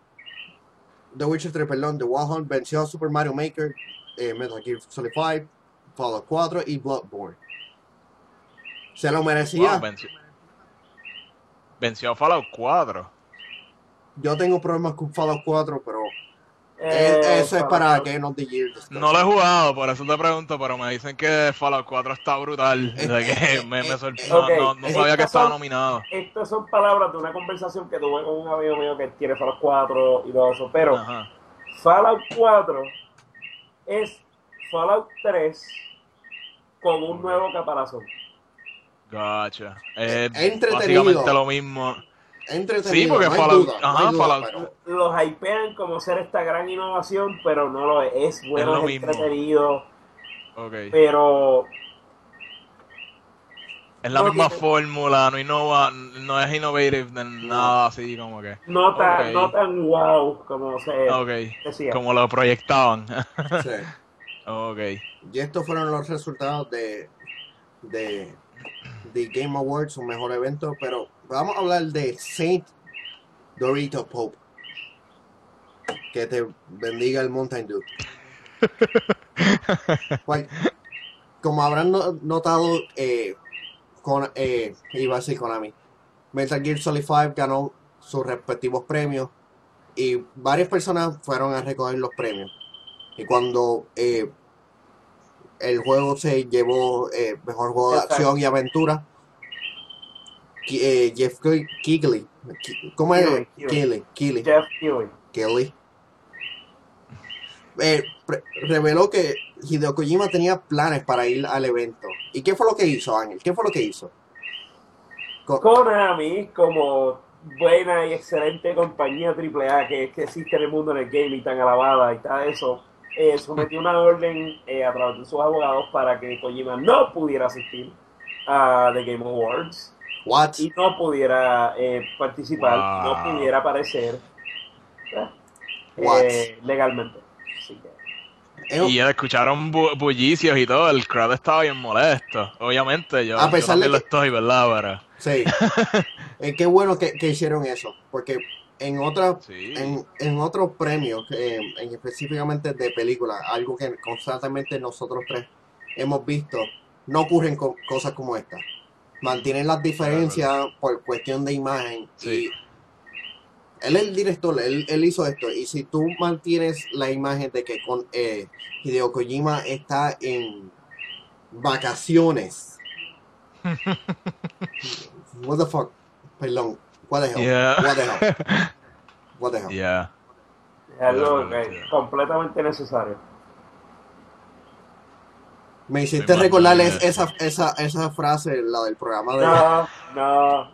The Wild Hunt venció a Super Mario Maker, Metal Gear Solid 5, Fallout 4 y Bloodborne. ¿Se lo merecía? Wow, venció a Fallout 4. Yo tengo problemas con Fallout 4, pero... eso es para Game of the Year. No lo he jugado, por eso te pregunto, pero me dicen que Fallout 4 está brutal. Me sorprendió, okay. No sabía que estaba nominado. Estas son palabras de una conversación que tuve con un amigo mío que tiene Fallout 4 y todo eso, pero Fallout 4 es Fallout 3 con un nuevo caparazón. Gacha. Entretenido. Básicamente lo mismo. Sí, porque Fallout los hypean como ser esta gran innovación, pero no lo es. Es bueno, es entretenido. Okay. Pero es la misma fórmula, no es innovative ni nada así como que. No tan wow como se decía. Como lo proyectaban. Sí. Okay. Y estos fueron los resultados de Game Awards, un mejor evento, pero vamos a hablar de Saint Dorito Pope. Que te bendiga el Mountain Dew. Como habrán notado, iba a decir Konami. Metal Gear Solid 5 ganó sus respectivos premios y varias personas fueron a recoger los premios. Y cuando el juego se llevó mejor juego de acción y aventura, Jeff Keighley, ¿cómo es? Keighley. Reveló que Hideo Kojima tenía planes para ir al evento. ¿Y qué fue lo que hizo, Ángel? ¿Qué fue lo que hizo? Konami, como buena y excelente compañía AAA que existe en el mundo en el game y tan alabada y tal eso, sometió una orden a través de sus abogados para que Kojima no pudiera asistir a The Game Awards. What? Y no pudiera participar, wow. No pudiera aparecer legalmente. Y escucharon bullicios y todo, el crowd estaba bien molesto, obviamente, yo, a pesar yo también de que... lo estoy, ¿verdad? Pero... sí, qué bueno que hicieron eso, porque en otras sí. en otros premios, específicamente de películas, algo que constantemente nosotros tres hemos visto, no ocurren cosas como esta, mantienen las diferencias por cuestión de imagen sí. Y... él es el director, él hizo esto. Y si tú mantienes la imagen de que Hideo Kojima está en vacaciones. What the fuck? Perdón. What the hell? Yeah. What the hell? What the hell? Yeah. Es algo completamente necesario. Me hiciste recordarles esa frase, la del programa de... No.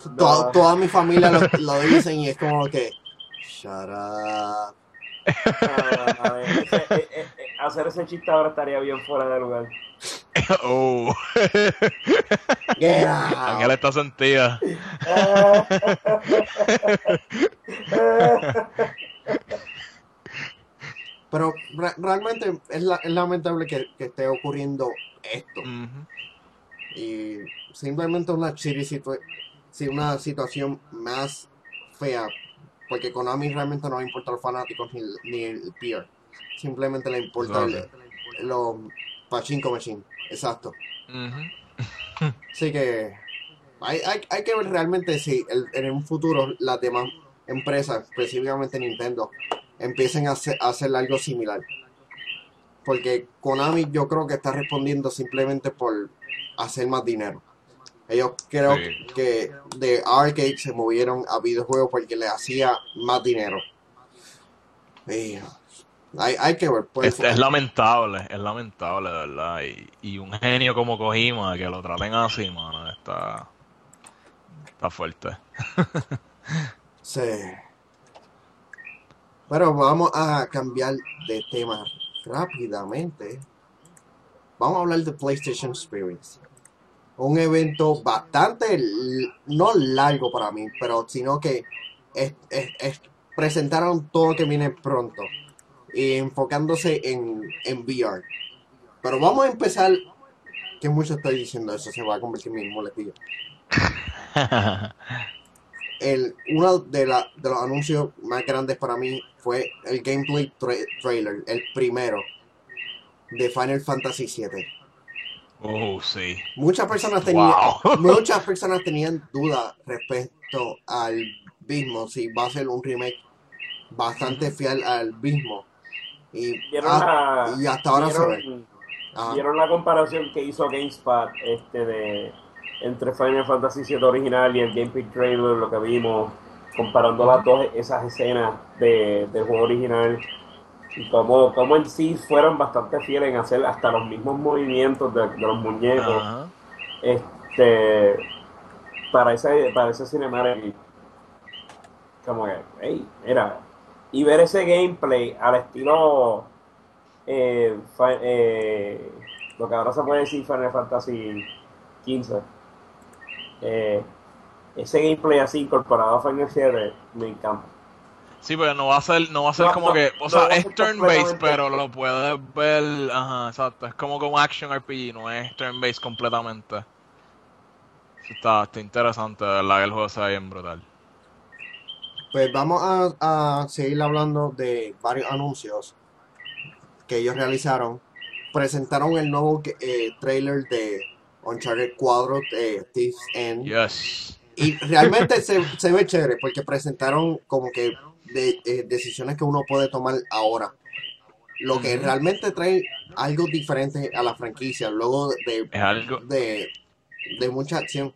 Toda mi familia lo dicen y es como que... Shut up. Hacer ese chiste ahora estaría bien fuera de lugar. Oh. Yeah. Ángel está sentida. Pero realmente es lamentable que esté ocurriendo esto. Uh-huh. Y simplemente una situación más fea. Porque Konami realmente no le importa a los fanáticos ni el peer. Simplemente le importa los pachinko machines. Exacto. Uh-huh. Así que hay que ver realmente si en un futuro las demás empresas, específicamente Nintendo, empiecen a hacer algo similar. Porque Konami yo creo que está respondiendo simplemente por hacer más dinero. Ellos creo que de arcade se movieron a videojuegos porque les hacía más dinero. Y hay que ver. Es lamentable, de verdad. Y un genio como Kojima, que lo traten así, mano, está fuerte. Sí. Pero vamos a cambiar de tema rápidamente. Vamos a hablar de PlayStation Experience. Un evento bastante, no largo para mí, pero sino que presentaron todo lo que viene pronto. Y enfocándose en VR. Pero vamos a empezar, que mucho estoy diciendo eso, se va a convertir en molestia. Uno de los anuncios más grandes para mí fue el gameplay trailer, el primero de Final Fantasy VII. Oh, sí. Muchas personas tenían dudas respecto al mismo, si va a ser un remake bastante fiel al mismo. Y hasta ahora se ve. Vieron la comparación que hizo GameSpot entre Final Fantasy VII original y el gameplay trailer, lo que vimos, comparando las dos, esas escenas del juego original, y como en sí fueron bastante fieles en hacer hasta los mismos movimientos de los muñecos. Uh-huh. Para ese cinemático, como que, hey, mira, y ver ese gameplay al estilo lo que ahora se puede decir Final Fantasy 15. Ese gameplay así incorporado a Final Fantasy me encanta. Sí, pero no va a ser como que... O sea, es turn-based, pero lo puedes ver... Ajá, exacto. Es como con Action RPG, no es turn-based completamente. Está interesante, de verdad, que el juego se ve bien brutal. Pues vamos a seguir hablando de varios anuncios que ellos realizaron. Presentaron el nuevo trailer de Uncharted 4, Thief's End. Yes. Y realmente se ve chévere porque presentaron como que decisiones que uno puede tomar ahora. Lo que realmente trae algo diferente a la franquicia, luego de mucha acción.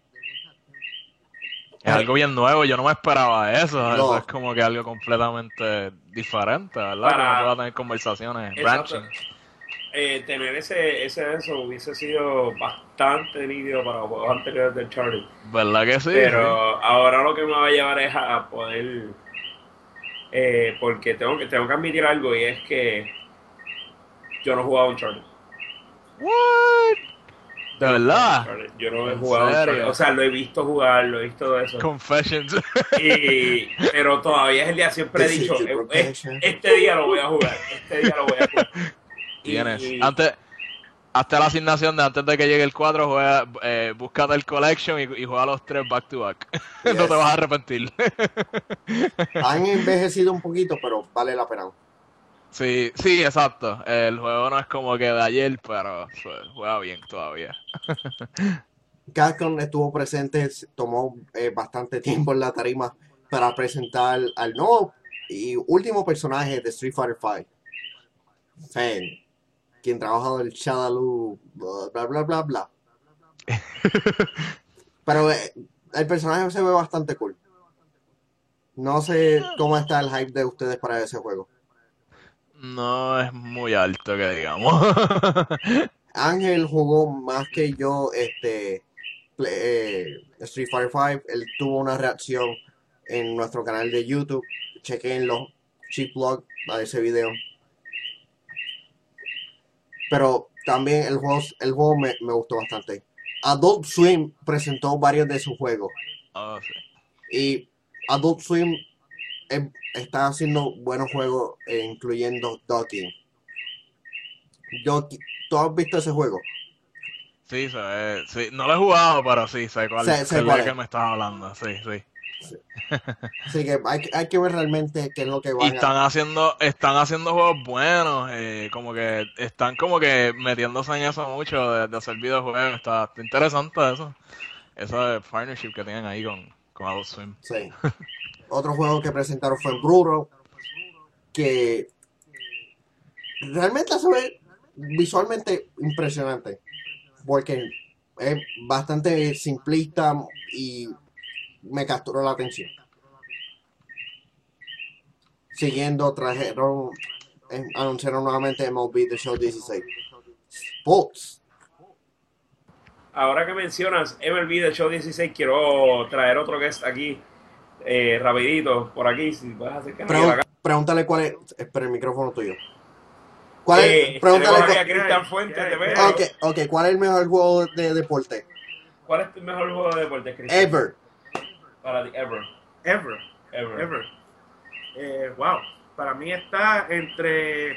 Es algo bien nuevo, yo no me esperaba eso. No. Eso es como que algo completamente diferente, ¿verdad? Para... no pueda tener conversaciones, branching. Tener ese eso hubiese sido bastante nítido para los juegos anteriores del Charlie. ¿Verdad que sí? Pero sí, ahora lo que me va a llevar es a poder... porque tengo que admitir algo, y es que... yo no he jugado a Uncharted. ¿What? ¿De verdad? Yo no he jugado a Uncharted. O sea, lo he visto jugar, lo he visto de eso. Confessions. Pero todavía es el día, siempre he dicho, este día lo voy a jugar, Tienes. Hasta la asignación de antes de que llegue el 4, juega, búscate el collection y juega los 3 back to back. Yes. No te vas a arrepentir. Han envejecido un poquito, pero vale la pena. Sí, exacto. El juego no es como que de ayer, pero juega bien todavía. Capcom estuvo presente, tomó bastante tiempo en la tarima para presentar al nuevo y último personaje de Street Fighter V. Fan. Quien trabaja del Shadaloo, bla, bla, bla, bla. Pero el personaje se ve bastante cool. No sé cómo está el hype de ustedes para ese juego. No es muy alto, que digamos. Ángel jugó más que yo Street Fighter V. Él tuvo una reacción en nuestro canal de YouTube. Chequenlo. Cheaplog, a ese video. Pero también el juego me gustó bastante. Adult Swim presentó varios de sus juegos. Oh, sí. Y Adult Swim está haciendo buenos juegos, incluyendo Docking. ¿Tú has visto ese juego? Sí, sí. No lo he jugado, pero sí, sé cuál es el que me estás hablando. Sí. Sí. Así que hay que ver realmente qué es lo que van a hacer. Están haciendo juegos buenos, como que están como que metiéndose en eso mucho de hacer videojuegos. Está interesante eso. Esa partnership que tienen ahí con Adult Swim. Sí. Otro juego que presentaron fue Brutal, que realmente se ve visualmente impresionante porque es bastante simplista y me capturó la atención. Siguiendo, anunciaron nuevamente MLB The Show 16. Sports. Ahora que mencionas MLB The Show 16, quiero traer otro guest aquí, rapidito, por aquí, si puedes acercar. Pregúntale cuál es... Espera, el micrófono tuyo. ¿Cuál es? Pregúntale a Cristian Fuentes, te veo. Ok, ¿cuál es el mejor juego de deporte? ¿Cuál es tu mejor juego de deporte, Cristian? Para ti, Ever. Wow. Para mí está entre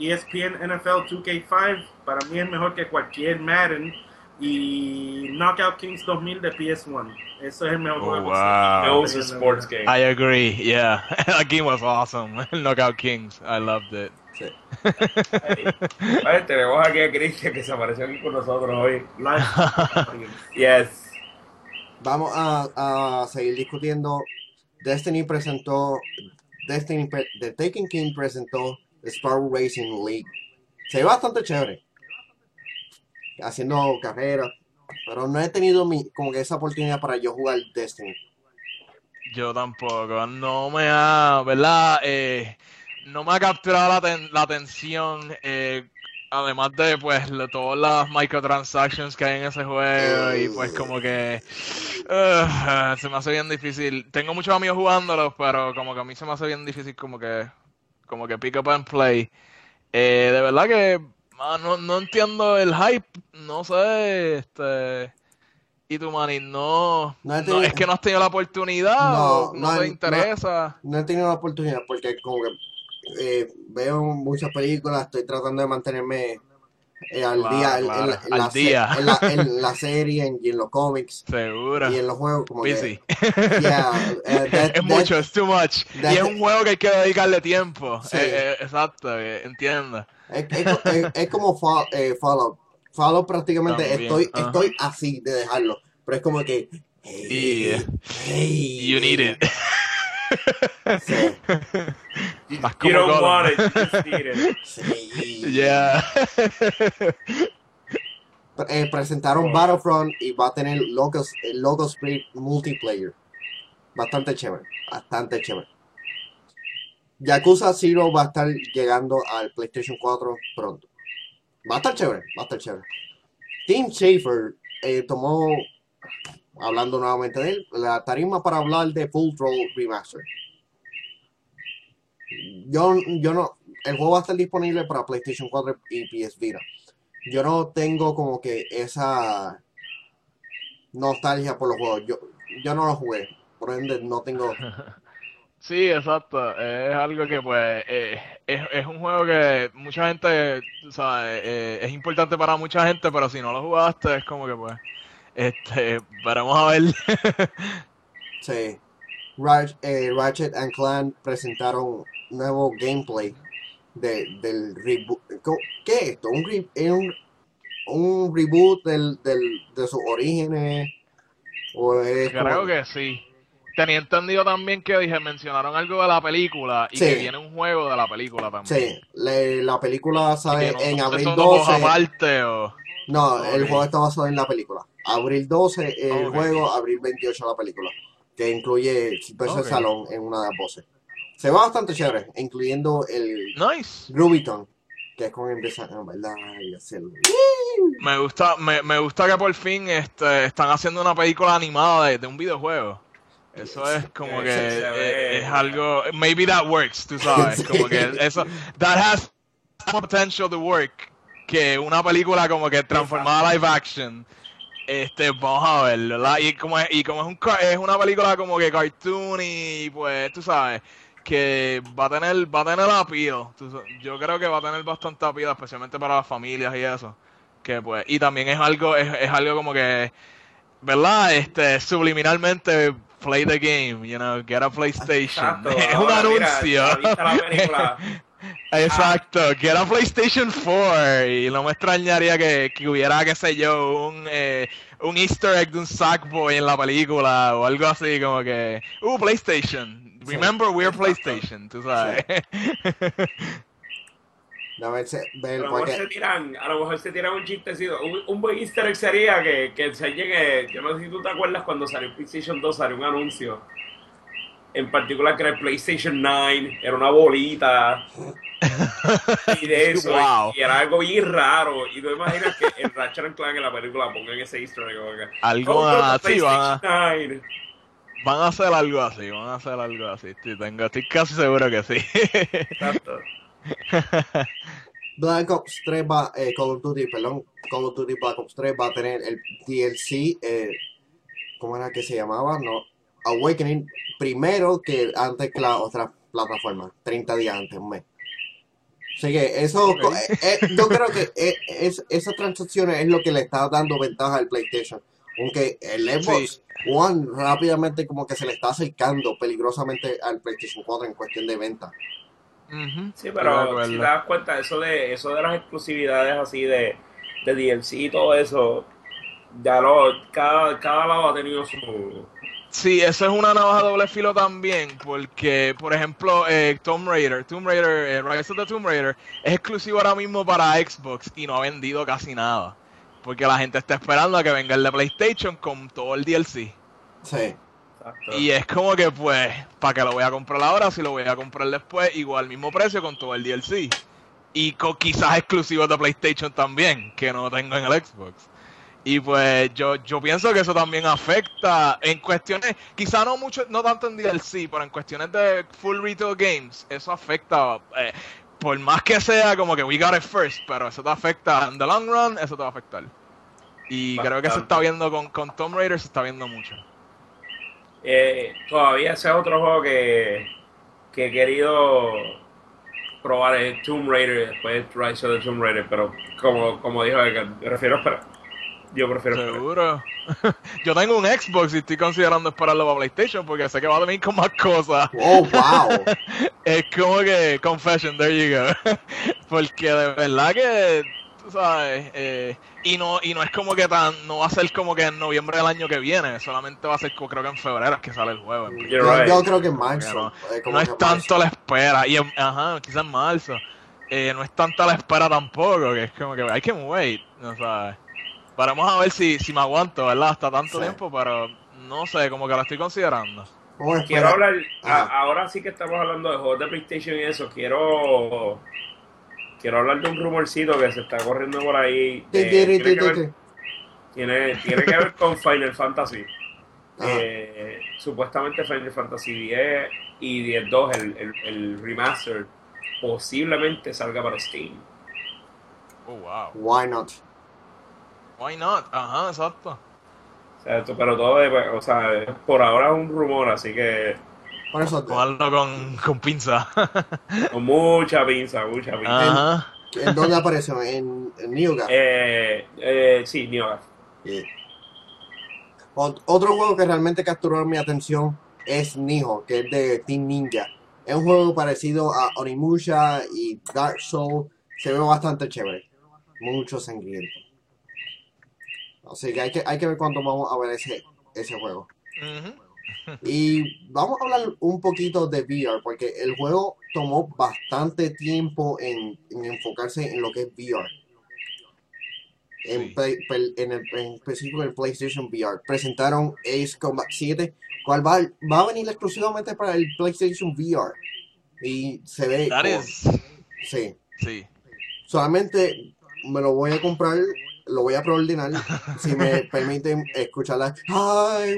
ESPN NFL 2K5. Para mí es mejor que cualquier Madden. Y Knockout Kings 2000 de PS1. Eso es el mejor juego. Wow. It was a sports game. I agree, yeah. That game was awesome. Knockout Kings, I loved it. Sí. Hey, tenemos aquí a Cristian que se apareció aquí con nosotros hoy. Live. Yes. Vamos a seguir discutiendo. The Taken King presentó Star Wars Racing League. Se ve bastante chévere. Haciendo carreras. Pero no he tenido como que esa oportunidad para yo jugar Destiny. Yo tampoco. No me ha... ¿verdad? No me ha capturado la atención... además de, pues, todas las microtransactions que hay en ese juego y, pues, como que se me hace bien difícil. Tengo muchos amigos jugándolos, pero como que a mí se me hace bien difícil como que pick up and play. De verdad que no entiendo el hype, no sé, Y tu mani, no, es que no has tenido la oportunidad, no te interesa. No he tenido la oportunidad porque como que... veo muchas películas, estoy tratando de mantenerme al día, claro. En la serie y en los cómics. Seguro. Y en los juegos como Busy. Que, yeah, es mucho, es too much. Y es un juego que hay que dedicarle tiempo. Sí. Exacto, entiendo. Es como Fallout. Fallout prácticamente estoy así de dejarlo. Pero es como que... Hey, you need it. Sí. You don't want it, you just need it. Sí. Yeah. Presentaron Battlefront y va a tener el Local Spirit multiplayer. Bastante chévere, bastante chévere. Yakuza Zero va a estar llegando al PlayStation 4 pronto. Va a estar chévere, va a estar chévere. Tim Schafer tomó, hablando nuevamente de él, la tarima para hablar de Full Throttle Remastered. Yo no, el juego va a estar disponible para PlayStation 4 y PS Vita. Yo no tengo como que esa nostalgia por los juegos. Yo no los jugué, por ende no tengo... Sí, exacto. Es algo que, pues, es un juego que mucha gente, o sea, es importante para mucha gente, pero si no lo jugaste, es como que, pues, veremos a ver. Sí. Ratchet & Clank presentaron nuevo gameplay del reboot. ¿Qué es esto? ¿Un reboot de sus orígenes? ¿O es Creo como... que sí. Tenía entendido también que mencionaron algo de la película y sí, que viene un juego de la película también. Sí, la película sale no, en abril 12. Aparte, o... No, okay. El juego está basado en la película. Abril 12 el juego, abril 28 la película, que incluye el salón en una de las voces. Se va bastante chévere, incluyendo el Rubiton, que es con empresa, ¿verdad? Me gusta que por fin están haciendo una película animada de un videojuego. Eso es como que es algo... Maybe that works, tú sabes. Como que eso... That has potential to work. Que una película como que transformada a live action. Vamos a ver, ¿verdad? Y como es una película como que cartoon y pues, tú sabes, que va a tener appeal. Yo creo que va a tener bastante appeal, especialmente para las familias y eso. Que pues... Y también es algo como que... ¿Verdad? Subliminalmente... Play the game, you know, get a PlayStation. Exacto. Es un anuncio. Mira, exacto, get a PlayStation 4. Y no me extrañaría que hubiera, qué sé yo, un easter egg de un Sackboy en la película o algo así como que... PlayStation. Remember, we're PlayStation, tú sabes. A lo mejor se tiran un chistecito. Un buen easter egg sería que enseñen que... Yo no sé si tú te acuerdas cuando salió PlayStation 2, salió un anuncio. En particular que era el PlayStation 9, era una bolita. Y de eso, wow. Y era algo bien raro. Y tú imaginas que en Ratchet & Clank en la película pongan ese easter egg. Algo así, van a hacer algo así, estoy casi seguro que sí. Exacto. Black Ops 3 va, Call of Duty Black Ops 3 va a tener el DLC, ¿cómo era que se llamaba? No, Awakening, primero que antes que la otra plataforma, 30 días antes, un mes. Así que eso, yo creo que esas transacciones es lo que le está dando ventaja al PlayStation, aunque el Xbox One rápidamente como que se le está acercando peligrosamente al PlayStation 4 en cuestión de venta. Sí, pero si te das cuenta, eso de las exclusividades así de DLC y todo eso, ya cada lado ha tenido su... Sí, eso es una navaja doble filo también, porque, por ejemplo, Tomb Raider, Rise of the Tomb Raider, es exclusivo ahora mismo para Xbox y no ha vendido casi nada, porque la gente está esperando a que venga el de PlayStation con todo el DLC. Sí. Exacto. Y es como que, pues, ¿para qué lo voy a comprar ahora? Si lo voy a comprar después, igual mismo precio con todo el DLC. Y con quizás exclusivos de PlayStation también, que no tengo en el Xbox. Y pues yo pienso que eso también afecta en cuestiones, quizás no mucho, no tanto en DLC, pero en cuestiones de full retail games, eso afecta, por más que sea como que we got it first, pero eso te afecta en the long run, eso te va a afectar. Y bastante. Creo que se está viendo con Tomb Raider, se está viendo mucho. Todavía ese es otro juego que he querido probar, es Tomb Raider, después Rise of the Tomb Raider, pero como dijo, yo prefiero ¿Seguro? Esperar. Yo tengo un Xbox y estoy considerando esperarlo para PlayStation porque sé que va a venir con más cosas. ¡Oh, wow! Es como que, confession, there you go. Porque de verdad que... tú sabes, y no es como que tan, no va a ser como que en noviembre del año que viene, solamente va a ser creo que en febrero es que sale el juego. Yo creo que en marzo. No es tanto la espera, y en, quizás en marzo. No es tanta la espera tampoco, que es como que I can wait, no sabes. Paramos a ver si me aguanto, ¿verdad? Hasta tanto tiempo, pero no sé, como que la estoy considerando. Quiero hablar, ahora sí que estamos hablando de juegos de PlayStation y eso, quiero hablar de un rumorcito que se está corriendo por ahí. Tiene que ver con Final Fantasy. Supuestamente Final Fantasy X y X-2, el Remastered, posiblemente salga para Steam. Oh, wow. Why not? Ajá, exacto. O sea, esto, pero todo, o sea, por ahora es un rumor, así que... Por eso tomarlo con pinza. Con mucha pinza. Ajá. ¿En dónde apareció? ¿En New Gap? Sí, New Gap. Yeah. Otro juego que realmente capturó mi atención es Nioh, que es de Team Ninja. Es un juego parecido a Onimusha y Dark Souls. Se ve bastante chévere. Mucho sangriento. Así que hay que ver cuándo vamos a ver ese juego. Uh-huh. Y vamos a hablar un poquito de VR, porque el juego tomó bastante tiempo en enfocarse en lo que es VR. En específico en PlayStation VR. Presentaron Ace Combat 7, cual va a venir exclusivamente para el PlayStation VR. Y se ve... Sí. Solamente me lo voy a comprar... Lo voy a preordenar, si me permiten escucharla. I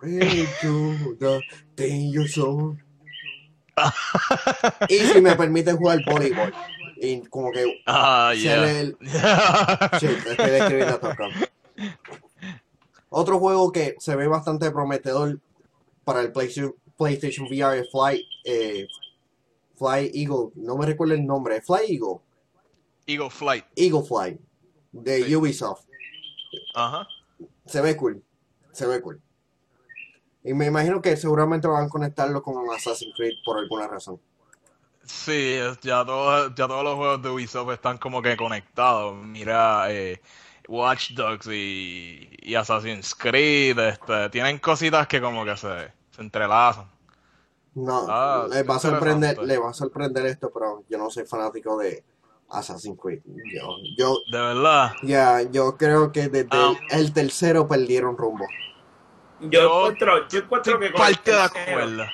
pray to the thing you saw. Y si me permiten jugar voleibol. Y como que... estoy describiendo acá. Otro juego que se ve bastante prometedor para el PlayStation VR es Fly Eagle. No me recuerdo el nombre. Eagle Flight. De Ubisoft. Ajá. Se ve cool. Y me imagino que seguramente van a conectarlo con Assassin's Creed por alguna razón. Sí, ya todos los juegos de Ubisoft están como que conectados. Mira, Watch Dogs y Assassin's Creed, tienen cositas que como que se entrelazan. No, les va a sorprender esto, pero yo no soy fanático de Assassin's Creed. Yo de verdad. Ya, yo creo que desde el tercero perdieron rumbo. Yo encuentro que parte de acuerdo.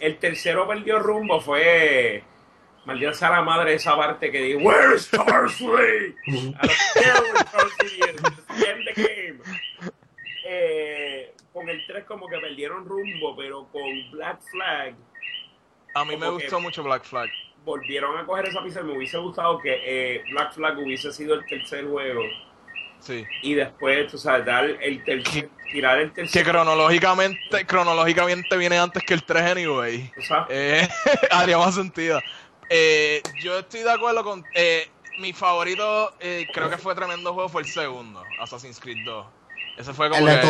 El tercero perdió rumbo fue maldita sea la madre esa parte que dijo Where is Starfleet? I don't care where the game. Con el 3 como que perdieron rumbo, pero con Black Flag. A mí me gustó mucho Black Flag. Volvieron a coger esa pizza. Me hubiese gustado que Black Flag hubiese sido el tercer juego. Sí. Y después, o sea, tirar el tercer. Que cronológicamente viene antes que el 3 anyway. Exacto. Haría más sentido. Yo estoy de acuerdo con... mi favorito, creo que fue tremendo juego, fue el segundo. Assassin's Creed 2. Ese fue como el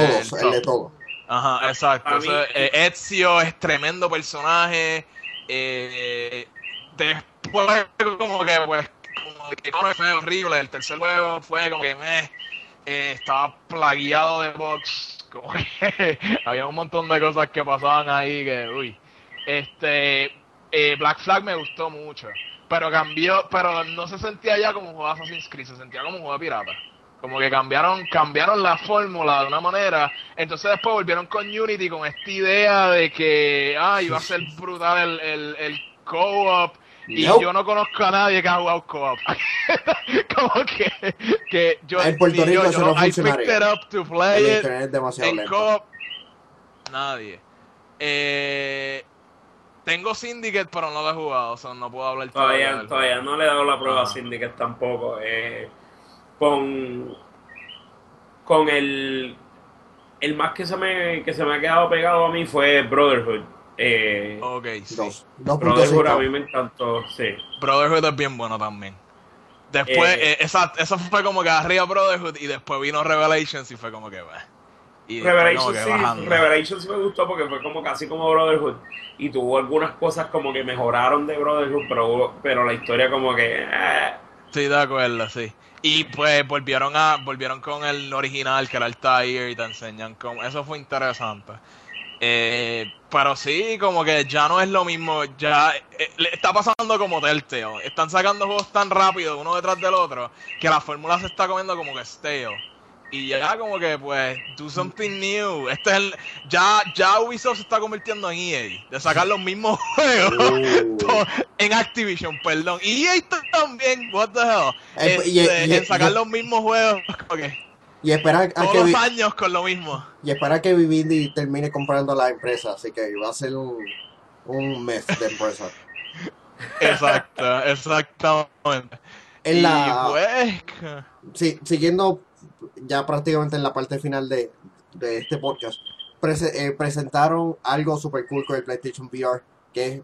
de todos. Ajá, exacto. Ezio es tremendo personaje. Después como que fue horrible. El tercer juego fue como que estaba plagueado de bugs, como que había un montón de cosas que pasaban ahí que Black Flag me gustó mucho, pero cambió, pero no se sentía ya como un juego de Assassin's Creed, se sentía como un juego de pirata, como que cambiaron la fórmula de una manera. Entonces después volvieron con Unity, con esta idea de que iba a ser brutal el co-op, y yo no conozco a nadie que ha jugado co-op. Como que yo en Puerto Rico yo no I picked it up to play el it es demasiado en lento. Co-op nadie. Tengo Syndicate pero no lo he jugado, o sea, no puedo hablar todavía no le he dado la prueba a Syndicate tampoco. Con el más que se me ha quedado pegado a mí fue Brotherhood. Okay, sí. Brotherhood a mí me encantó, sí. Brotherhood es bien bueno también. Después, esa fue como que arriba Brotherhood y después vino Revelations y fue como que... Revelations me gustó porque fue como casi como Brotherhood y tuvo algunas cosas como que mejoraron de Brotherhood, pero la historia como que... Estoy de acuerdo, sí. Y pues volvieron con el original, que era el Tiger, y te enseñan cómo. Eso fue interesante. Pero sí, como que ya no es lo mismo. Ya le está pasando como Telltale. Están sacando juegos tan rápido, uno detrás del otro, que la fórmula se está comiendo como que stale. Y ya como que pues, do something new. Este es el, ya Ubisoft se está convirtiendo en EA, de sacar los mismos juegos en Activision, perdón. Y EA también, what the hell, en sacar los mismos juegos, okay. Y esperar a todos los años con lo mismo. Y esperar que Vivendi termine comprando la empresa, así que va a ser un mes de empresa. Exacto, exactamente. En la, pues, sí, siguiendo ya prácticamente en la parte final de este podcast, presentaron algo super cool con el PlayStation VR, que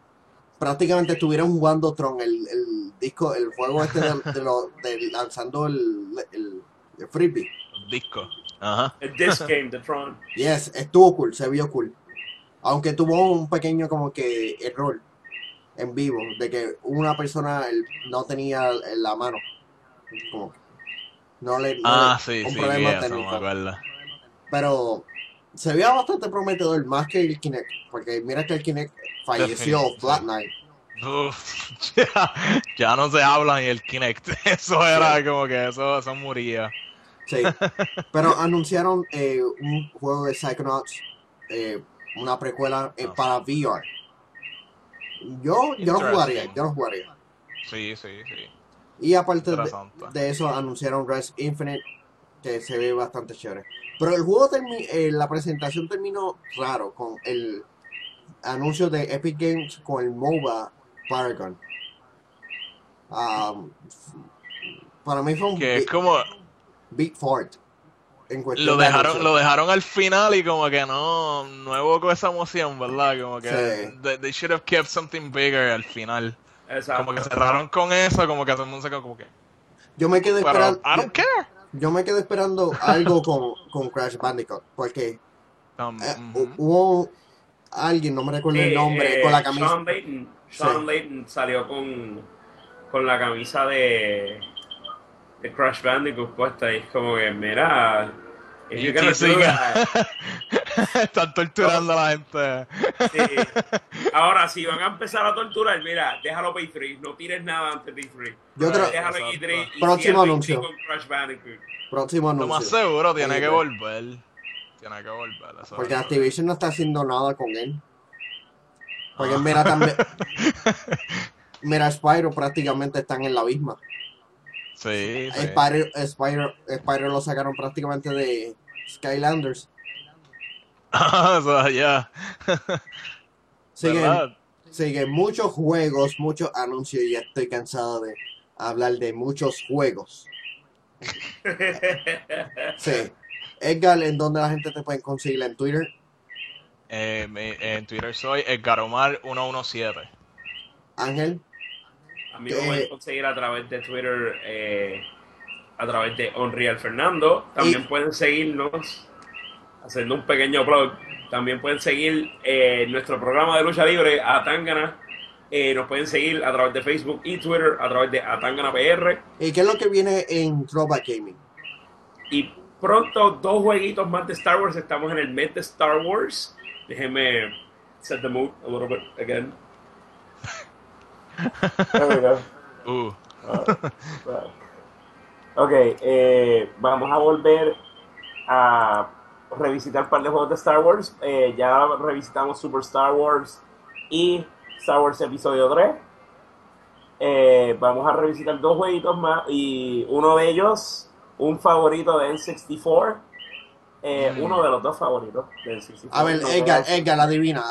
prácticamente estuvieron jugando Tron, el disco, el juego este de lanzando el Frisbee. El disco. Ajá. El disc game de Tron. Yes, estuvo cool, se vio cool. Aunque tuvo un pequeño como que error en vivo, de que una persona no tenía la mano. Como que problema técnico. No, pero se veía bastante prometedor, más que el Kinect, porque mira que el Kinect falleció, Flat Night. Uf, ya no se hablan y el Kinect, eso era como que eso moría. Sí, pero anunciaron un juego de Psychonauts, una precuela para VR. Yo lo jugaría, Sí, sí, sí. Y aparte de eso anunciaron Res Infinite, que se ve bastante chévere. Pero el juego la presentación terminó raro con el anuncio de Epic Games con el MOBA Paragon. Para mí fue un que es como big fart. Lo dejaron al final y como que no evocó esa emoción, ¿verdad? Como que sí. They should have kept something bigger al final. Exacto. Como que cerraron con eso, como que todo el mundo se quedó como que... Yo me quedé esperando... I don't care. Yo me quedé esperando algo con Crash Bandicoot, porque hubo alguien, no me recuerdo el nombre, con la camisa... Sean Layton salió con la camisa de Crash Bandicoot puesta y es como que, mira... Yo creo que están torturando a la gente. Sí. Ahora, si van a empezar a torturar, mira, déjalo para E3. No tires nada antes de E3. Déjalo en E3. Próximo anuncio. Con Crash Bandicoot. Próximo anuncio. Lo más seguro tiene que volver. Tiene que volver. Porque Activision no está haciendo nada con él. Porque mira, también. Mira, Spyro prácticamente están en la misma. Sí, sí. Spyro lo sacaron prácticamente de Skylanders. Ah, so, yeah. Siguen muchos juegos, muchos anuncios. Y ya estoy cansado de hablar de muchos juegos. Sí. Edgar, ¿en dónde la gente te puede conseguir? ¿En Twitter? En Twitter soy EdgarOmar117. Ángel. A mí me pueden conseguir a través de Twitter, a través de Unreal Fernando. También pueden seguirnos, haciendo un pequeño blog. También pueden seguir nuestro programa de lucha libre, Atangana. Nos pueden seguir a través de Facebook y Twitter, a través de Atangana PR. ¿Y qué es lo que viene en Robot Gaming? Y pronto, 2 jueguitos más de Star Wars. Estamos en el mes de Star Wars. Déjenme set the mood a little bit again. There we go. Ok, vamos a volver a revisitar un par de juegos de Star Wars. Ya revisitamos Super Star Wars y Star Wars Episodio 3. Vamos a revisitar 2 jueguitos más y uno de ellos, un favorito de N64. Uno de los 2 favoritos de N64. A ver, Edgar, adivina.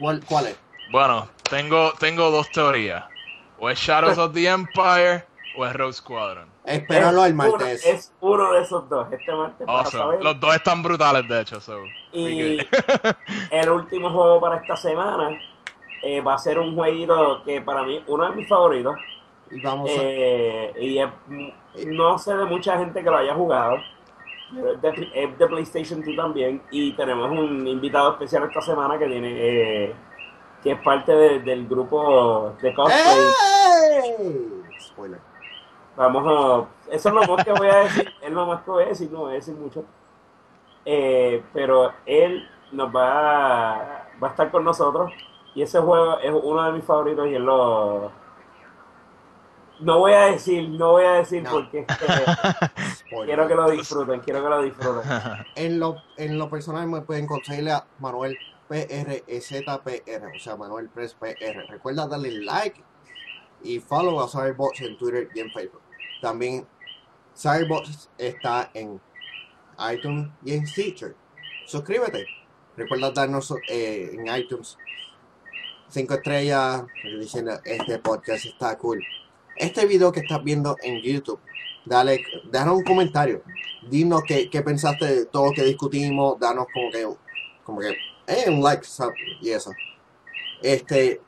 ¿Cuál es? Bueno, tengo 2 teorías. O es Shadows of the Empire o es Rogue Squadron. Espéralo el martes. Es uno de esos 2. Este martes awesome. Para saber. Los 2 están brutales, de hecho. Y el último juego para esta semana va a ser un jueguito que para mí uno de mis favoritos. Y vamos no sé de mucha gente que lo haya jugado. Es de PlayStation 2 también. Y tenemos un invitado especial esta semana que tiene... que es parte del grupo de cosplay. ¡Hey! Spoiler. Vamos, eso es lo más que voy a decir, es lo más que voy a decir, no voy a decir mucho. Pero él nos va a estar con nosotros y ese juego es uno de mis favoritos y él lo... No voy a decir no. Porque quiero que lo disfruten, En lo personal me pueden conseguirle a Manuel PRZPR, o sea, Manuel Press PR. Recuerda darle like y follow a Cyberbox en Twitter y en Facebook. También Cyberbox está en iTunes y en Stitcher. Suscríbete. Recuerda darnos en iTunes 5 estrellas diciendo este podcast está cool. Este video que estás viendo en YouTube, déjanos un comentario. Dinos qué pensaste de todo lo que discutimos. Danos como que un like, ¿sabes? Y eso.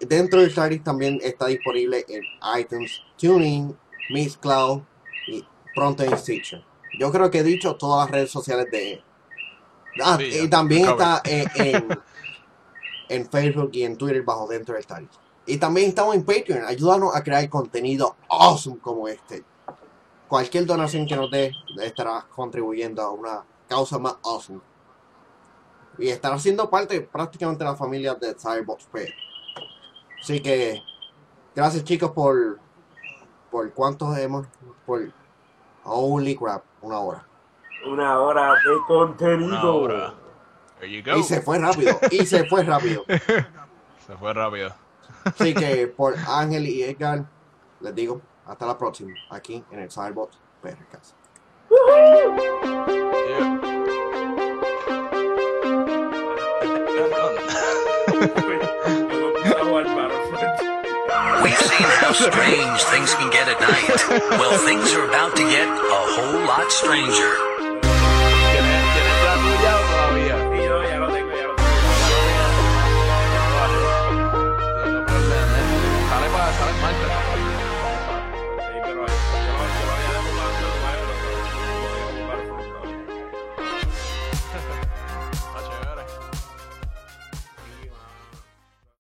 Dentro del Claris también está disponible en iTunes, TuneIn, Miss Cloud y pronto en Stitcher. Yo creo que he dicho todas las redes sociales de... y también está en Facebook y en Twitter bajo Dentro del Claris. Y también estamos en Patreon. Ayúdanos a crear contenido awesome como este. Cualquier donación que nos dé estarás contribuyendo a una causa más awesome. Y estarás siendo parte prácticamente de la familia de Cyberbox P. Así que gracias chicos por cuántos hemos... Por... Holy crap. Una hora de contenido. There you go. Y se fue rápido. Se fue rápido. Así que por Ángel y Edgar les digo hasta la próxima aquí en el Cyberbox PRCast. We've seen how strange things can get at night. Well, things are about to get a whole lot stranger.